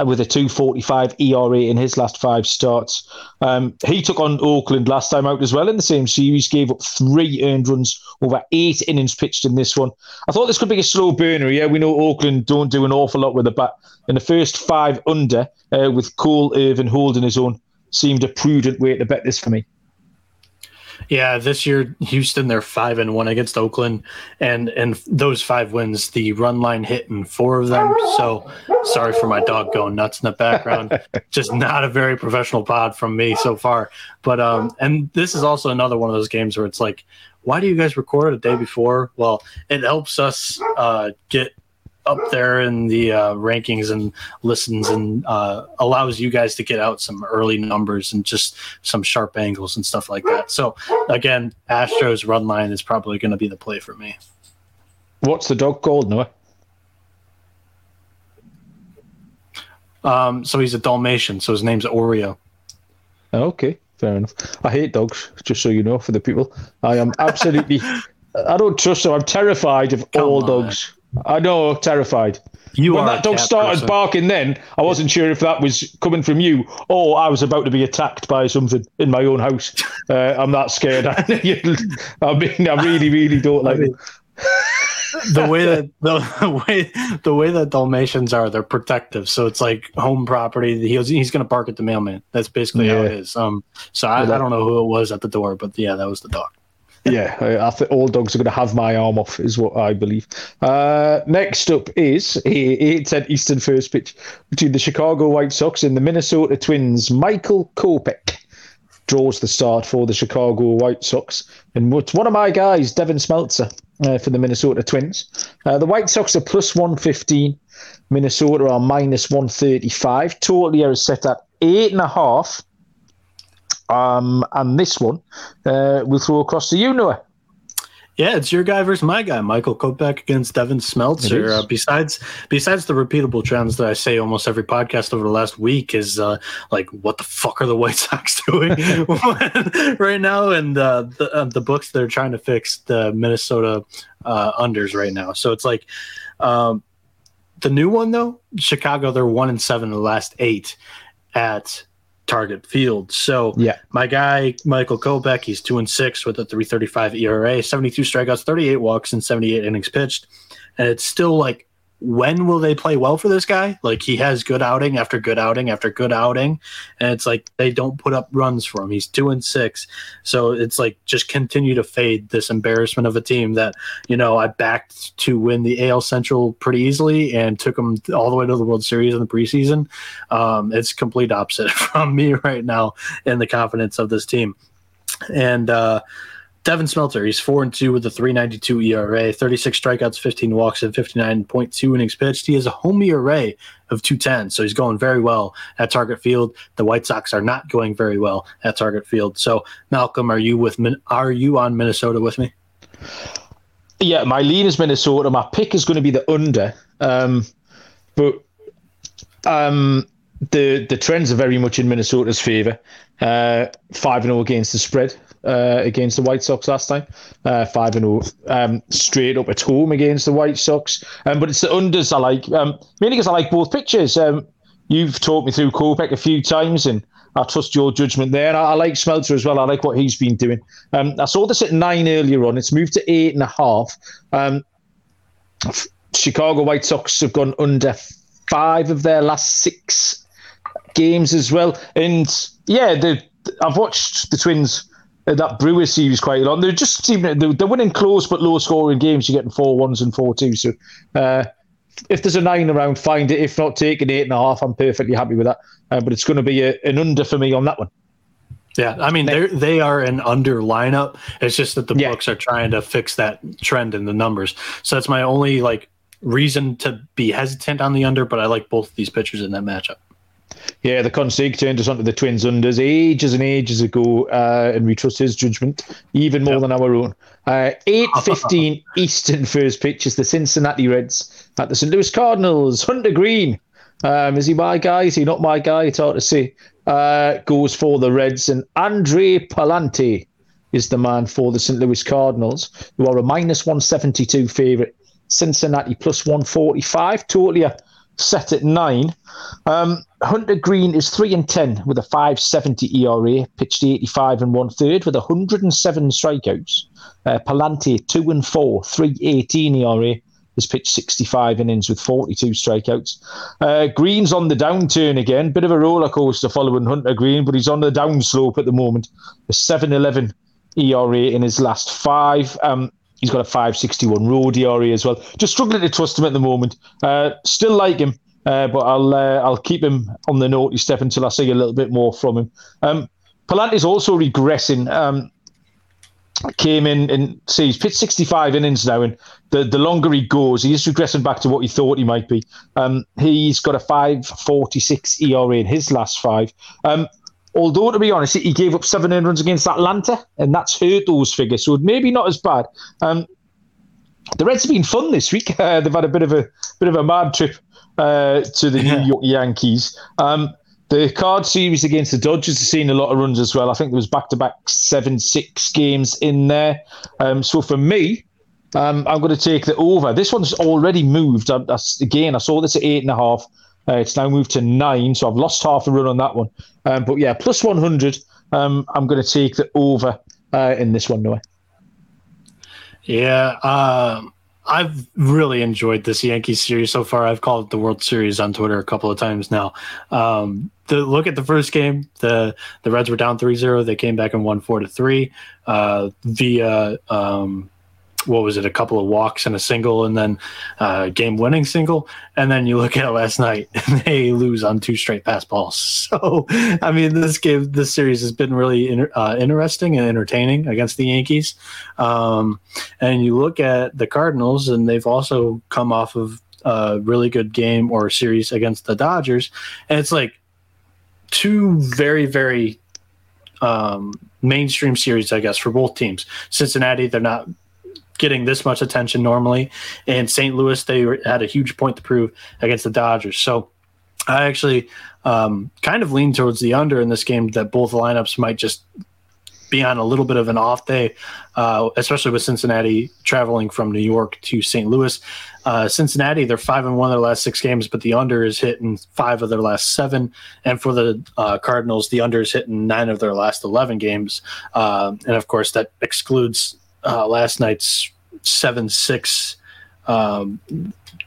uh, with a two forty-five E R A in his last five starts. Um, he took on Oakland last time out as well in the same series, gave up three earned runs over eight innings pitched in this one. I thought this could be a slow burner. Yeah, we know Oakland don't do an awful lot with the bat. In the first five under, uh, with Cole Irvin holding his own, seemed a prudent way to bet this for me. Yeah, this year, Houston, they're five and one against Oakland. And and those five wins, the run line hit in four of them. So sorry for my dog going nuts in the background. Just not a very professional pod from me so far. But um, and this is also another one of those games where it's like, why do you guys record a day before? Well, it helps us uh, get up there in the uh, rankings and listens and uh, allows you guys to get out some early numbers and just some sharp angles and stuff like that. So, again, Astros run line is probably going to be the play for me. What's the dog called, Noah? Um, so he's a Dalmatian, so his name's Oreo. Okay. Fair enough. I hate dogs, just so you know, for the people. I am absolutely... I don't trust them. I'm terrified of Come all on. Dogs. I know, terrified. You when are that dog started person. barking then, I wasn't sure if that was coming from you or I was about to be attacked by something in my own house. Uh, I'm that scared. I mean, I really, really don't like I mean, it. The way that the, the way the way that Dalmatians are, they're protective. So it's like home property. He's, he's going to bark at the mailman. That's basically yeah. how it is. Um, so I, I don't know who it was at the door, but yeah, that was the dog. yeah, I, I think all dogs are going to have my arm off, is what I believe. Uh, next up is eight ten Eastern first pitch between the Chicago White Sox and the Minnesota Twins. Michael Kopech draws the start for the Chicago White Sox. And what's one of my guys, Devin Smeltzer, uh, for the Minnesota Twins. Uh, the White Sox are plus one fifteen. Minnesota are minus one thirty-five. Total here is set at eight and a half. Um, and this one, uh, we'll throw across to you, Noah. Yeah, it's your guy versus my guy, Michael Kopech against Devin Smeltzer. Uh, besides, besides the repeatable trends that I say almost every podcast over the last week is uh, like, what the fuck are the White Sox doing right now? And uh, the, uh, the books they're trying to fix the Minnesota uh, unders right now. So it's like um, the new one though, Chicago. They're one and seven in the last eight at Target Field. So yeah, my guy Michael Kopech, he's two and six with a three thirty-five E R A, seventy-two strikeouts, thirty-eight walks, and seventy-eight innings pitched. And it's still like, when will they play well for this guy? Like, he has good outing after good outing after good outing, and it's like they don't put up runs for him. He's two and six, so it's like just continue to fade this embarrassment of a team that, you know, I backed to win the A L Central pretty easily and took them all the way to the World Series in the preseason. Um, it's complete opposite from me right now in the confidence of this team. And uh, Devin Smeltzer, he's four and two with a three ninety-two E R A, thirty-six strikeouts, fifteen walks, and fifty-nine point two innings pitched. He has a home E R A of two ten, so he's going very well at Target Field. The White Sox are not going very well at Target Field. So, Malcolm, are you with? Are you on Minnesota with me? Yeah, my lean is Minnesota. My pick is going to be the under, um, but um, the the trends are very much in Minnesota's favor. Uh, five and zero against the spread. Uh, against the White Sox last time, uh, five and zero, um, straight up at home against the White Sox. Um, but it's the unders I like, um, mainly because I like both pitchers. Um, you've talked me through Kopech a few times, and I trust your judgment there. And I, I like Smeltzer as well. I like what he's been doing. Um, I saw this at nine earlier on. It's moved to eight and a half. Um, Chicago White Sox have gone under five of their last six games as well. And yeah, the, I've watched the Twins. That Brewers series quite long. They're just seeming they're winning close but low scoring games. You're getting four ones and four twos. So uh, if there's a nine around, find it. If not, take an eight and a half. I'm perfectly happy with that. Uh, but it's going to be a, an under for me on that one. Yeah, I mean, they they are an under lineup. It's just that the yeah. books are trying to fix that trend in the numbers. So that's my only like reason to be hesitant on the under. But I like both of these pitchers in that matchup. Yeah, the Consig turned us onto the Twins unders ages and ages ago, uh, and we trust his judgment even more yep. than our own. Uh, eight fifteen Eastern first pitch is the Cincinnati Reds at the Saint Louis Cardinals. Hunter Green, um, is he my guy? Is he not my guy? It's hard to say. Uh, goes for the Reds, and Andre Palante is the man for the Saint Louis Cardinals, who are a minus one seventy-two favourite. Cincinnati plus one forty-five. Totally a set at nine. Um, Hunter Green is three and ten with a five seventy E R A, pitched eighty-five and one third with a hundred and seven strikeouts. Uh, Palante two and four, three eighteen E R A, has pitched sixty-five innings with forty-two strikeouts. Uh, Green's on the downturn again, bit of a roller coaster following Hunter Green, but he's on the downslope at the moment. A seven eleven E R A in his last five. Um, He's got a five sixty-one road E R A as well. Just struggling to trust him at the moment. Uh, still like him, uh, but I'll uh, I'll keep him on the naughty step until I see a little bit more from him. Um, Palante's also regressing. Um, came in and see, he's pitched sixty-five innings now, and the, the longer he goes, he is regressing back to what he thought he might be. Um, he's got a five forty-six E R A in his last five. Um, Although, to be honest, he gave up seven earned runs against Atlanta, and that's hurt those figures, so maybe not as bad. Um, the Reds have been fun this week. Uh, they've had a bit of a bit of a mad trip uh, to the New York Yankees. Um, the card series against the Dodgers has seen a lot of runs as well. I think there was back-to-back seven six games in there. Um, so for me, um, I'm going to take the over. This one's already moved. I, I, again, I saw this at eight and a half. Uh, it's now moved to nine, so I've lost half a run on that one. Um, but yeah, plus one hundred. Um, I'm going to take the over uh, in this one, Noah. Yeah, uh, I've really enjoyed this Yankees series so far. I've called it the World Series on Twitter a couple of times now. Um, the, look at the first game. The the Reds were down three zero. They came back and won four to three uh, via um, what was it? A couple of walks and a single, and then uh, game-winning single. And then you look at last night, and they lose on two straight pass balls. So, I mean, this game, this series has been really inter- uh, interesting and entertaining against the Yankees. Um, and you look at the Cardinals, and they've also come off of a really good game or series against the Dodgers, and it's like two very, very um, mainstream series, I guess, for both teams. Cincinnati, they're not getting this much attention normally, and Saint Louis, they were, had a huge point to prove against the Dodgers. So I actually um, kind of lean towards the under in this game, that both lineups might just be on a little bit of an off day, uh, especially with Cincinnati traveling from New York to Saint Louis. Uh, Cincinnati, they're five and one of their last six games, but the under is hitting five of their last seven. And for the uh, Cardinals, the under is hitting nine of their last eleven games. Uh, and of course, that excludes uh, last night's seven six um,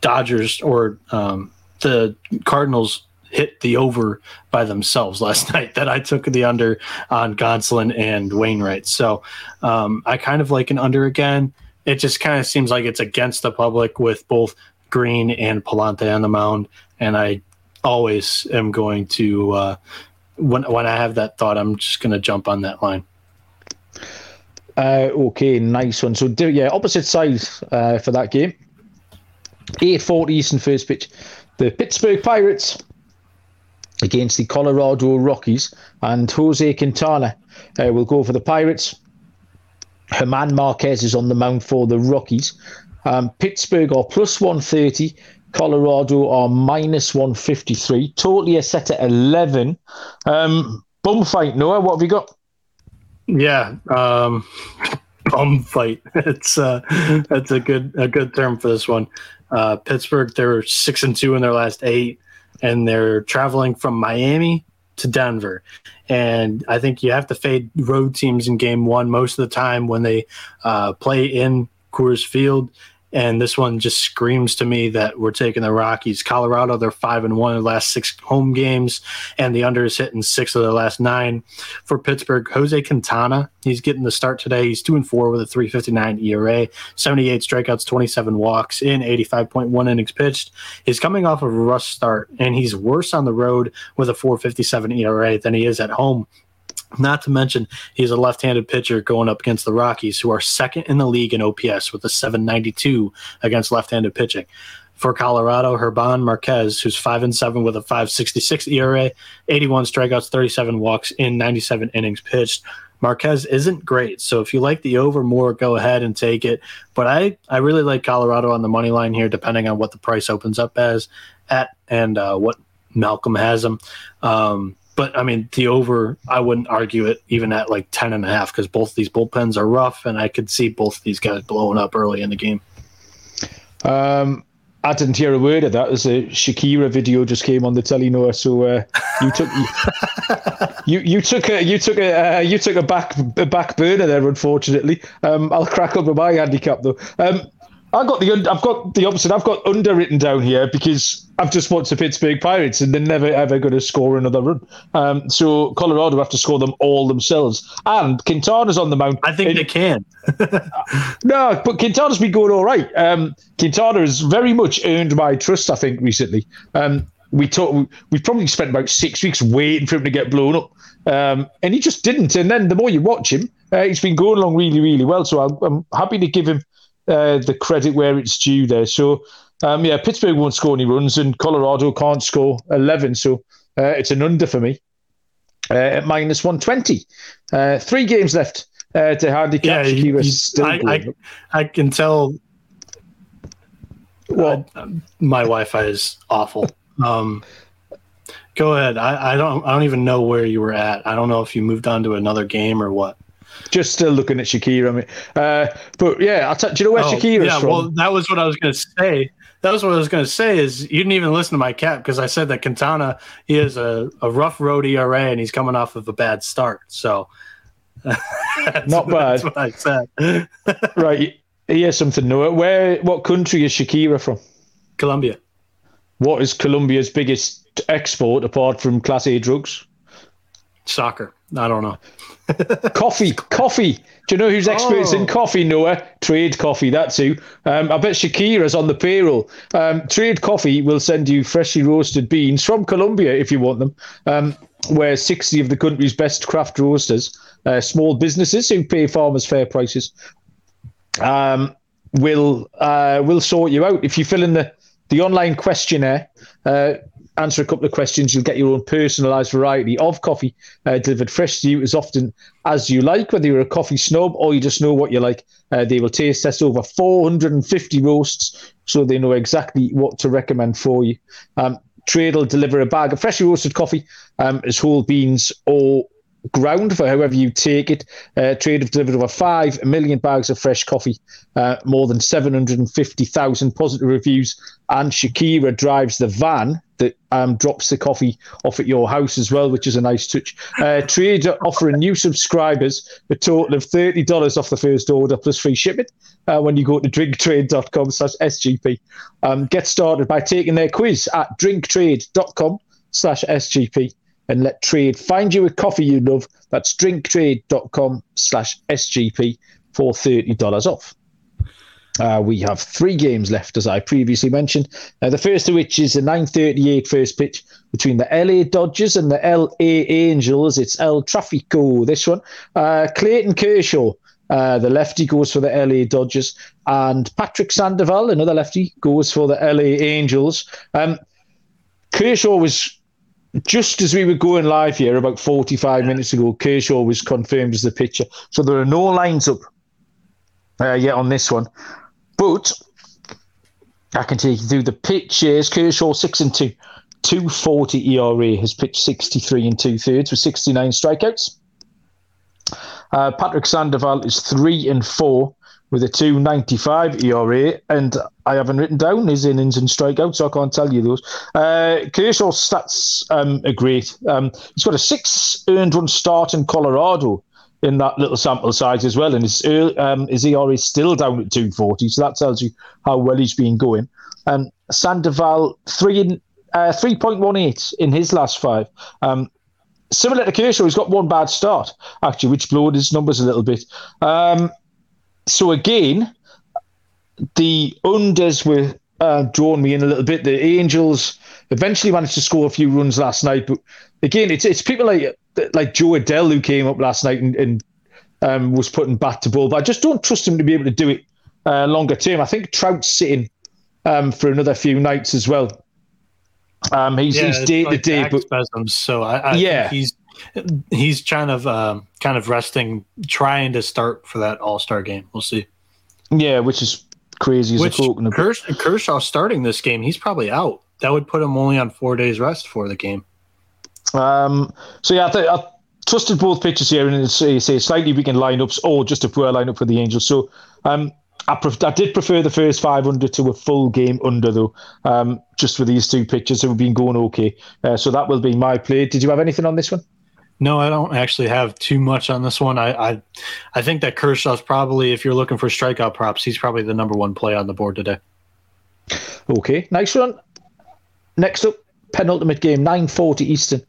Dodgers, or um, the Cardinals hit the over by themselves last night, that I took the under on Gonsolin and Wainwright. So um, I kind of like an under again. It just kind of seems like it's against the public with both Green and Palante on the mound. And I always am going to, uh, when, when I have that thought, I'm just going to jump on that line. Uh, okay, nice one. So, do, yeah, opposite sides uh, for that game. eight forty Eastern first pitch. The Pittsburgh Pirates against the Colorado Rockies, and Jose Quintana uh, will go for the Pirates. Germán Marquez is on the mound for the Rockies. Um, Pittsburgh are plus one thirty. Colorado are minus one fifty-three. Totally a set at eleven. Um, bum fight, Noah. What have you got? Yeah, um, bum fight. It's uh, that's a good a good term for this one. Uh, Pittsburgh, they're six and two in their last eight. And they're traveling from Miami to Denver. And I think you have to fade road teams in game one most of the time when they uh, play in Coors Field. And this one just screams to me that we're taking the Rockies. Colorado, they're five and one in the last six home games, and the under is hitting six of the last nine. For Pittsburgh, Jose Quintana, he's getting the start today. He's two and four with a three fifty-nine E R A, seventy-eight strikeouts, twenty-seven walks in eighty-five point one innings pitched. He's coming off of a rough start, and he's worse on the road with a four fifty-seven E R A than he is at home. Not to mention, he's a left-handed pitcher going up against the Rockies, who are second in the league in O P S with a seven ninety-two against left-handed pitching. For Colorado, Germán Marquez, who's five and seven with a five sixty-six E R A, eighty-one strikeouts, thirty-seven walks in ninety-seven innings pitched. Marquez isn't great, so if you like the over more, go ahead and take it. But I, I really like Colorado on the money line here, depending on what the price opens up as at and uh, what Malcolm has him. Um, But, I mean, the over, I wouldn't argue it even at like ten and a half, because both these bullpens are rough, and I could see both these guys blowing up early in the game. Um, I didn't hear a word of that. There's a Shakira video just came on the telly, Noah. So uh, you took you, you took a you took a uh, you took a back a back burner there, unfortunately. Um, I'll crack up with my handicap though. Um, I got the I've got the opposite. I've got under written down here because I've just watched the Pittsburgh Pirates and they're never ever going to score another run. Um, so Colorado have to score them all themselves. And Quintana's on the mound. I think and, they can. No, but Quintana's been going all right. Um, Quintana has very much earned my trust, I think, recently. Um, we talk, we probably spent about six weeks waiting for him to get blown up. Um, and he just didn't. And then the more you watch him, uh, he's been going along really, really well. So I'll, I'm happy to give him Uh, the credit where it's due there. So, um, yeah, Pittsburgh won't score any runs and Colorado can't score eleven. So uh, it's an under for me uh, at minus one twenty. Uh, three games left uh, to handicap. Yeah, you, you, still I, I, I can tell. Well, uh, my Wi-Fi is awful. Um, go ahead. I, I don't. I don't even know where you were at. I don't know if you moved on to another game or what. Just still looking at Shakira. I mean, uh, but yeah, I'll t- do you know where oh, Shakira's yeah, from? Well, that was what I was going to say. That was what I was going to say is you didn't even listen to my cap because I said that Quintana, he has a, a rough road E R A and he's coming off of a bad start. So that's, not bad. That's what I said. Right. Here's something, Noah. Where, what country is Shakira from? Colombia. What is Colombia's biggest to export apart from Class A drugs? Soccer. I don't know. coffee, coffee. Do you know who's experts oh. in coffee, Noah? Trade Coffee, that's who. Um, I bet Shakira's on the payroll. Um, Trade Coffee will send you freshly roasted beans from Colombia if you want them, um, where sixty of the country's best craft roasters, uh, small businesses who pay farmers fair prices, um, will uh, will sort you out. If you fill in the, the online questionnaire, uh, answer a couple of questions, you'll get your own personalised variety of coffee uh, delivered fresh to you as often as you like, whether you're a coffee snob or you just know what you like. Uh, they will taste test over four hundred fifty roasts, so they know exactly what to recommend for you. Um, Trade will deliver a bag of freshly roasted coffee um, as whole beans or ground, for however you take it. Uh, Trade have delivered over five million bags of fresh coffee, uh, more than seven hundred fifty thousand positive reviews, and Shakira drives the van that um, drops the coffee off at your house as well, which is a nice touch. Uh, Trade are offering new subscribers a total of thirty dollars off the first order plus free shipment uh, when you go to drinktrade dot com slash S G P. Um, get started by taking their quiz at drinktrade dot com slash S G P. And let Trade find you a coffee you love. That's drinktrade dot com slash S G P for thirty dollars off. Uh, we have three games left, as I previously mentioned. Uh, the first of which is the nine thirty-eight first pitch between the L A Dodgers and the L A Angels. It's El Trafico, this one. Uh, Clayton Kershaw, uh, the lefty, goes for the L A Dodgers. And Patrick Sandoval, another lefty, goes for the L A Angels. Um, Kershaw was... Just as we were going live here about forty-five minutes ago, Kershaw was confirmed as the pitcher. So there are no lines up uh, yet on this one. But I can take you through the pitches. Kershaw, six and two, two forty E R A, has pitched sixty-three and two-thirds with sixty-nine strikeouts. Uh, Patrick Sandoval is three and four with a two ninety-five E R A, and I haven't written down his innings and strikeouts, so I can't tell you those. Uh, Kershaw's stats um, are great. Um, he's got a six earned run start in Colorado in that little sample size as well, and his, um, his E R A is still down at two forty, so that tells you how well he's been going. Um, Sandoval, three in, uh, three point one eight in his last five. Um, similar to Kershaw, he's got one bad start, actually, which blowed his numbers a little bit. Um, So again, the unders were uh, drawing me in a little bit. The Angels eventually managed to score a few runs last night, but again, it's it's people like like Joe Adele who came up last night and, and um, was putting bat to ball. But I just don't trust him to be able to do it uh, longer term. I think Trout's sitting um, for another few nights as well. Um, he's yeah, he's day to day, but spasms, so I, I yeah, think he's. He's kind of um, kind of resting, trying to start for that All-Star game. We'll see. Yeah, which is crazy. As which a Kersh- Kershaw starting this game, he's probably out. That would put him only on four days rest for the game. Um. So yeah, I, th- I trusted both pitchers here, and say slightly weakened lineups or just a poor lineup for the Angels. So um, I, pref- I did prefer the first five under to a full game under though. Um, just for these two pitchers who've been going okay. Uh, so that will be my play. Did you have anything on this one? No, I don't actually have too much on this one. I, I I think that Kershaw's probably, if you're looking for strikeout props, he's probably the number one play on the board today. Okay, nice one. Next up, penultimate game, nine forty Eastern.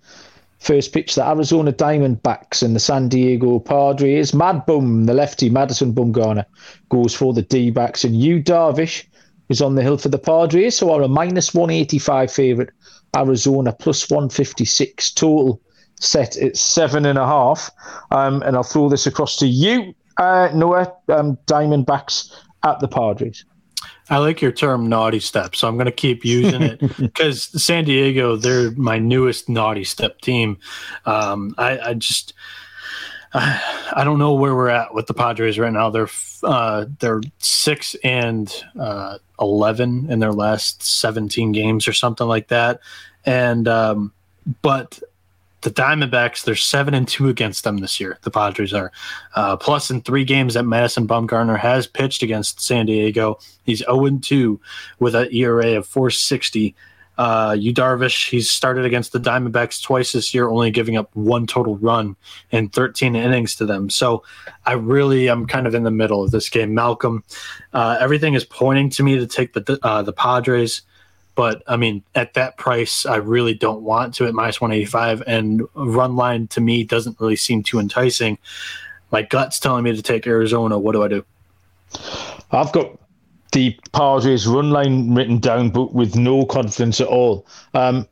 First pitch, the Arizona Diamondbacks and the San Diego Padres. Mad Bum, the lefty, Madison Bumgarner, goes for the D-backs. And Yu Darvish is on the hill for the Padres, who are a minus one eighty-five favourite. Arizona plus one fifty-six total. Set at seven and a half, um, and I'll throw this across to you, uh, Noah. Um, Diamondbacks at the Padres. I like your term "naughty step," so I'm going to keep using it because San Diego, they're my newest naughty step team. Um, I, I just, I, I don't know where we're at with the Padres right now. They're uh, they're six and uh, eleven in their last seventeen games or something like that, and um, but. The Diamondbacks, they're seven and two against them this year. The Padres are uh, plus in three games that Madison Bumgarner has pitched against San Diego. He's zero and two with an E R A of four sixty. Uh, Yu Darvish, he's started against the Diamondbacks twice this year, only giving up one total run in thirteen innings to them. So I really am kind of in the middle of this game. Malcolm, uh, everything is pointing to me to take the uh, the Padres. But, I mean, at that price, I really don't want to at minus one eighty-five. And run line, to me, doesn't really seem too enticing. My gut's telling me to take Arizona. What do I do? I've got the Padres run line written down, but with no confidence at all. Um,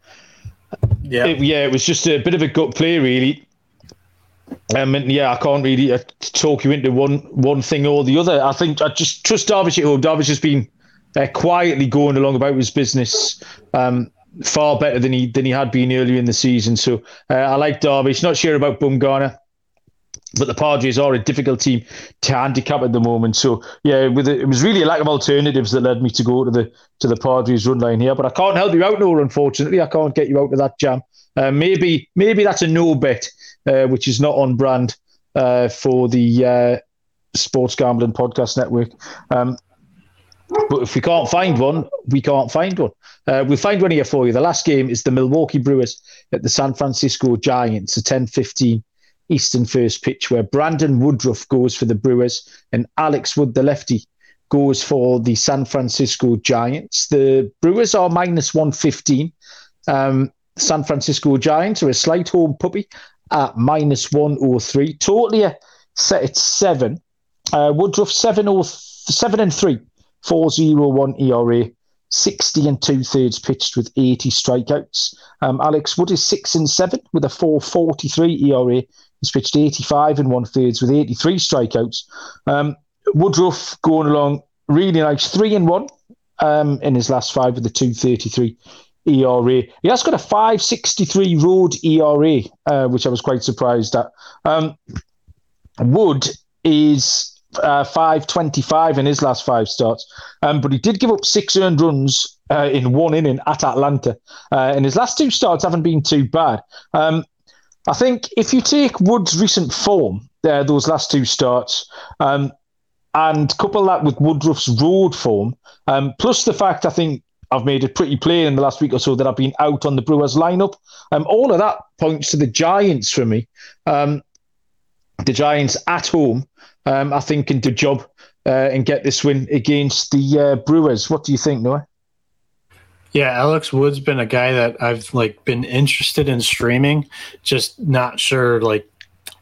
yeah. It, yeah, it was just a bit of a gut play, really. Um, and yeah, I can't really uh, talk you into one one thing or the other. I think I just trust Derbyshire. Oh, Derbyshire's been... They're quietly going along about his business, um, far better than he than he had been earlier in the season. So uh, I like Darvish. Not sure about Bumgarner, but the Padres are a difficult team to handicap at the moment. So yeah, with the, it was really a lack of alternatives that led me to go to the to the Padres run line here. But I can't help you out, Noah. Unfortunately, I can't get you out of that jam. Uh, maybe maybe that's a no bet, uh, which is not on brand uh, for the uh, Sports Gambling Podcast Network. Um, But if we can't find one, we can't find one. Uh, we'll find one here for you. The last game is the Milwaukee Brewers at the San Francisco Giants, the ten fifteen Eastern first pitch, where Brandon Woodruff goes for the Brewers and Alex Wood, the lefty, goes for the San Francisco Giants. The Brewers are minus one fifteen. Um, San Francisco Giants are a slight home puppy at minus one oh three. Totally set at seven. Uh, Woodruff seven and three. four oh one E R A, sixty and two thirds pitched with eighty strikeouts. Um, Alex Wood is six and seven with a four forty-three E R A. He's pitched eighty-five and one thirds with eighty-three strikeouts. Um, Woodruff going along really nice, three and one um, in his last five with a two thirty-three E R A. He has got a five sixty-three road E R A, uh, which I was quite surprised at. Um, Wood is... Uh, five twenty-five in his last five starts, um, but he did give up six earned runs uh, in one inning at Atlanta, uh, and his last two starts haven't been too bad. Um, I think if you take Wood's recent form, uh, those last two starts, um, and couple that with Woodruff's road form, um, plus the fact I think I've made it pretty plain in the last week or so that I've been out on the Brewers lineup, um, all of that points to the Giants for me. Um, the Giants at home, Um, I think, can do the job uh, and get this win against the uh, Brewers. What do you think, Noah? Yeah, Alex Wood's been a guy that I've like been interested in streaming, just not sure like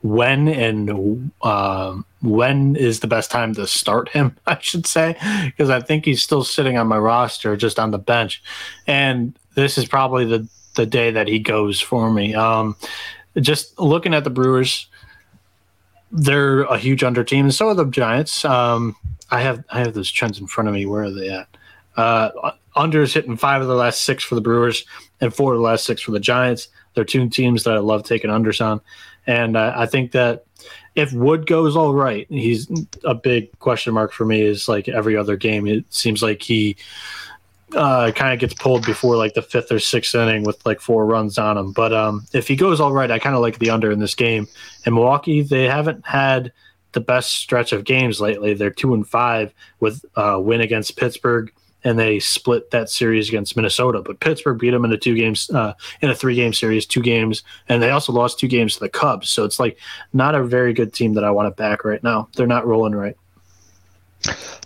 when and uh, when is the best time to start him, I should say, because I think he's still sitting on my roster, just on the bench, and this is probably the the day that he goes for me. Um, just looking at the Brewers. They're a huge under team, and so are the Giants. Um, I have I have those trends in front of me. Where are they at? Uh, unders hitting five of the last six for the Brewers and four of the last six for the Giants. They're two teams that I love taking unders on. And uh, I think that if Wood goes all right, he's a big question mark for me is like every other game. It seems like he uh, kind of gets pulled before like the fifth or sixth inning with like four runs on him. But um, if he goes all right, I kind of like the under in this game. And Milwaukee, they haven't had the best stretch of games lately. They're two and five with a uh, win against Pittsburgh, and they split that series against Minnesota. But Pittsburgh beat them in a two games, uh, in a three game series, two games, and they also lost two games to the Cubs. So it's like not a very good team that I want to back right now. They're not rolling right.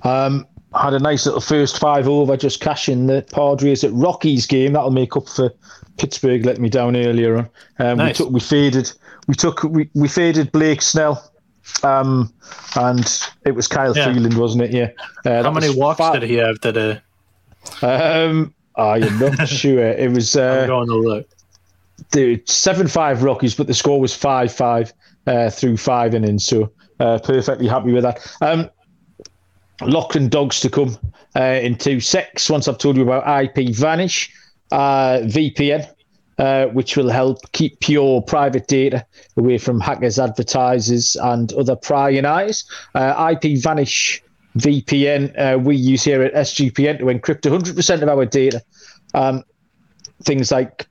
Um. Had a nice little first five over, just cashing the Padres at Rockies game. That'll make up for Pittsburgh letting me down earlier on. Um, nice. We took, we faded, we took, we, we faded Blake Snell, um, and it was Kyle yeah. Freeland, wasn't it? Yeah. Uh, How many walks fat. did he have today? Um, I am not sure. It was. Uh, I'm going to look. The seven five Rockies, but the score was five five uh, through five innings. So uh, perfectly happy with that. Um. Lock and dogs to come uh, in two secs. Once I've told you about I P Vanish, uh, V P N, uh, which will help keep your private data away from hackers, advertisers, and other prying eyes. Uh, I P Vanish V P N uh, we use here at S G P N to encrypt one hundred percent of our data. Um, things like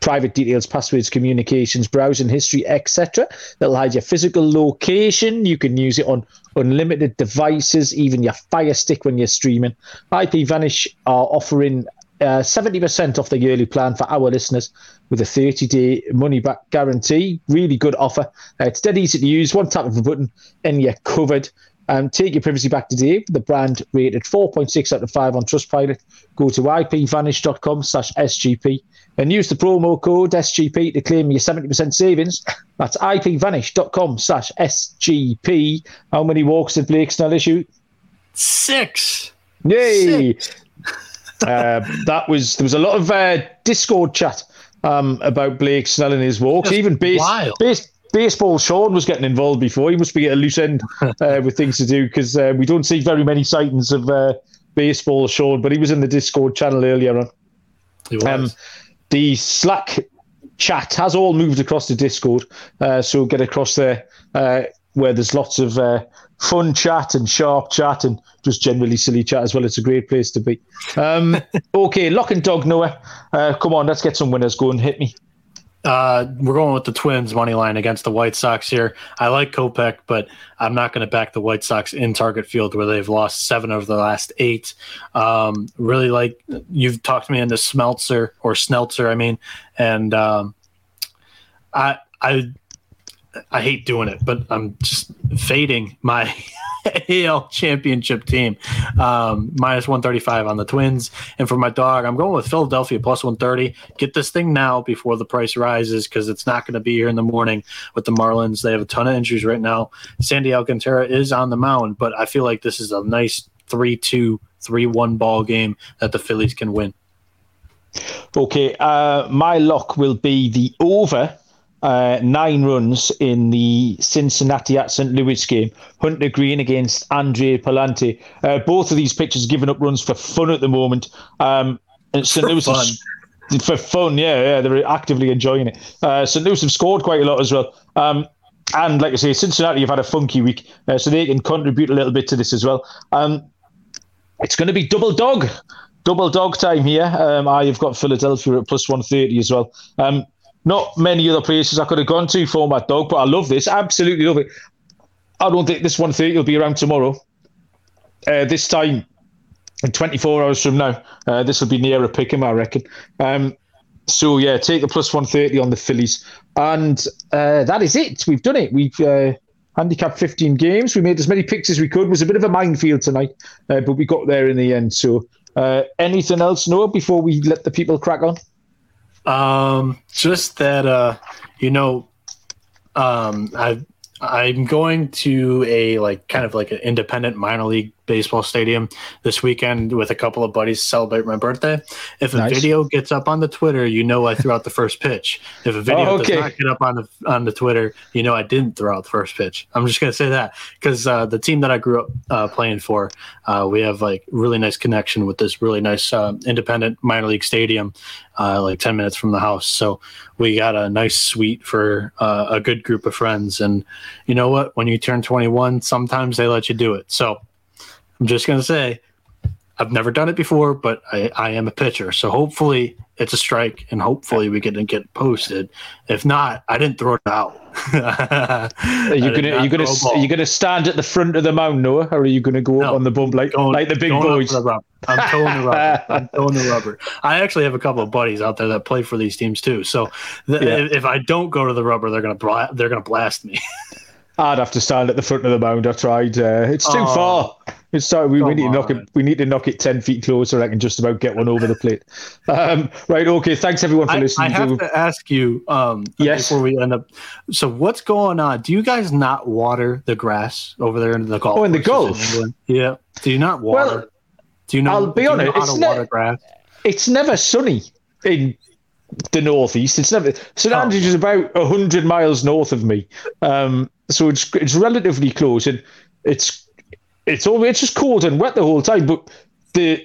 private details, passwords, communications, browsing history, et cetera. That'll hide your physical location. You can use it on unlimited devices, even your Fire Stick when you're streaming. I P Vanish are offering uh, seventy percent off the yearly plan for our listeners with a thirty-day money-back guarantee. Really good offer. Uh, it's dead easy to use. One tap of a button and you're covered. Um, take your privacy back today. The brand rated four point six out of five on Trustpilot. Go to ipvanish dot com slash S G P and use the promo code S G P to claim your seventy percent savings. That's ipvanish dot com slash S G P. How many walks did Blake Snell issue? Six. Yay. Six. uh, that was, there was a lot of uh, Discord chat um, about Blake Snell and his walks. Even base, base, baseball Sean was getting involved before. He must be at a loose end uh, with things to do, because uh, we don't see very many sightings of uh, baseball Sean, but he was in the Discord channel earlier on. He was. Um, the Slack chat has all moved across to Discord, uh, so get across there uh, where there's lots of uh, fun chat and sharp chat and just generally silly chat as well. It's a great place to be. Um, okay, lock and dog, Noah. Uh, come on, let's get some winners going. Hit me. Uh, we're going with the Twins money line against the White Sox here. I like Kopech, but I'm not going to back the White Sox in Target Field, where they've lost seven of the last eight. Um, really like, you've talked me into Smeltzer or Sneltzer, I mean, and um, I I I hate doing it, but I'm just fading my A L championship team, um, minus one thirty-five on the Twins. And for my dog, I'm going with Philadelphia plus one thirty. Get this thing now before the price rises, because it's not going to be here in the morning with the Marlins. They have a ton of injuries right now. Sandy Alcantara is on the mound, but I feel like this is a nice three two, three one ball game that the Phillies can win. Okay, uh, my lock will be the over Uh, nine runs in the Cincinnati at Saint Louis game. Hunter Green against Andre Palante. Uh, both of these pitchers giving up runs for fun at the moment. Um, and Saint For Louis fun. Have, for fun, yeah, yeah, they're actively enjoying it. Uh, Saint Louis have scored quite a lot as well. Um, and like I say, Cincinnati have had a funky week, uh, so they can contribute a little bit to this as well. Um, it's going to be double dog, double dog time here. Um, I have got Philadelphia at plus one thirty as well. Um, Not many other places I could have gone to for my dog, but I love this. Absolutely love it. I don't think this one thirty will be around tomorrow. Uh, this time, in twenty-four hours from now, uh, this will be near a pick 'em, I reckon. Um, so, yeah, take the plus one thirty on the Phillies. And uh, that is it. We've done it. We've uh, handicapped fifteen games. We made as many picks as we could. It was a bit of a minefield tonight, uh, but we got there in the end. So, uh, anything else, Noah, before we let the people crack on? Um, just that, uh, you know, um, I, I'm going to a, like, kind of like an independent minor league baseball stadium this weekend with a couple of buddies to celebrate my birthday. If a nice. video gets up on the Twitter, you know, I threw out the first pitch. If a video oh, okay. does not get up on the, on the Twitter, you know, I didn't throw out the first pitch. I'm just going to say that because, uh, the team that I grew up uh, playing for, uh, we have like really nice connection with this really nice, uh, independent minor league stadium, uh, like ten minutes from the house. So we got a nice suite for uh, a good group of friends. And you know what, when you turn twenty-one, sometimes they let you do it. So I'm just going to say, I've never done it before, but I, I am a pitcher. So hopefully it's a strike, and hopefully we can get posted. If not, I didn't throw it out. Are you going to you going to you going to stand at the front of the mound, Noah, or are you going to go no, up on the bump like going, like the big boys? The I'm towing the rubber. I'm towing the rubber. I actually have a couple of buddies out there that play for these teams too. So th- yeah. if I don't go to the rubber, they're going to bla- they're going to blast me. I'd have to stand at the front of the mound. I tried. Uh, it's too oh, far. It's so we, we need to knock it. We need to knock it ten feet closer. I can just about get one over the plate. Um, right. Okay. Thanks everyone for I, listening. I have to, to ask you. Um, yes. Before we end up, so what's going on? Do you guys not water the grass over there in the golf? Oh, in the golf. In yeah. Do you not water? Well, do you not? I'll be honest. It's, ne- water grass? It's never sunny in the northeast. It's never. Saint Oh. Andrews is about a hundred miles north of me. Um, So it's it's relatively close, and it's it's always it's just cold and wet the whole time. But the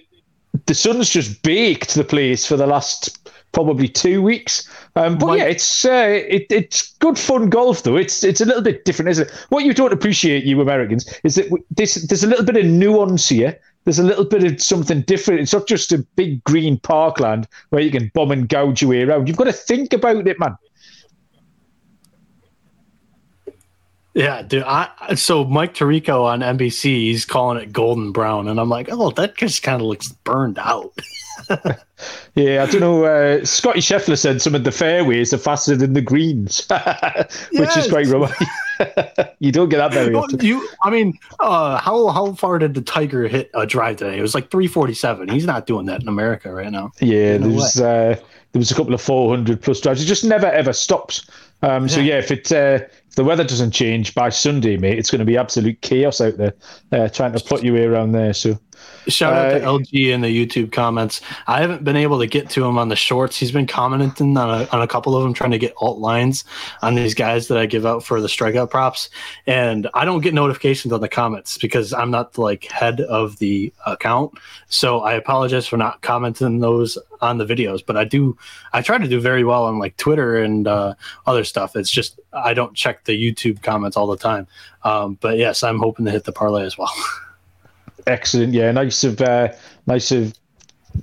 the sun's just baked the place for the last probably two weeks. Um, but Mike. yeah, it's uh, it it's good fun golf though. It's it's a little bit different, isn't it? What you don't appreciate, you Americans, is that this there's a little bit of nuance here. There's a little bit of something different. It's not just a big green parkland where you can bomb and gouge your way around. You've got to think about it, man. Yeah, dude. I, so Mike Tirico on N B C, he's calling it golden brown, and I'm like, oh, that just kind of looks burned out. yeah, I don't know. Uh, Scotty Scheffler said some of the fairways are faster than the greens, which yes. is quite romantic. You don't get out very often. You, I mean, uh, how how far did the Tiger hit a drive today? It was like three forty-seven. He's not doing that in America right now. Yeah, no there's uh, there was a couple of four hundred plus drives. It just never, ever stops. Um, yeah. So, yeah, if it uh, if the weather doesn't change by Sunday, mate, it's going to be absolute chaos out there uh, trying to plot your way around there. So, shout out uh, to L G in the YouTube comments. I haven't been able to get to him on the shorts. He's been commenting on a, on a couple of them, trying to get alt lines on these guys that I give out for the strikeout props. And I don't get notifications on the comments because I'm not like head of the account. So I apologize for not commenting those on the videos. But I do, I try to do very well on like Twitter and uh, other stuff. It's just I don't check the YouTube comments all the time. Um, but yes, I'm hoping to hit the parlay as well. Excellent, yeah, nice of uh, nice of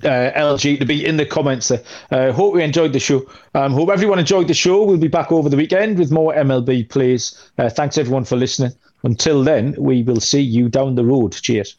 uh, L G to be in the comments there. Uh, hope we enjoyed the show. Um, hope everyone enjoyed the show. We'll be back over the weekend with more M L B plays. Uh, thanks everyone for listening. Until then, we will see you down the road. Cheers.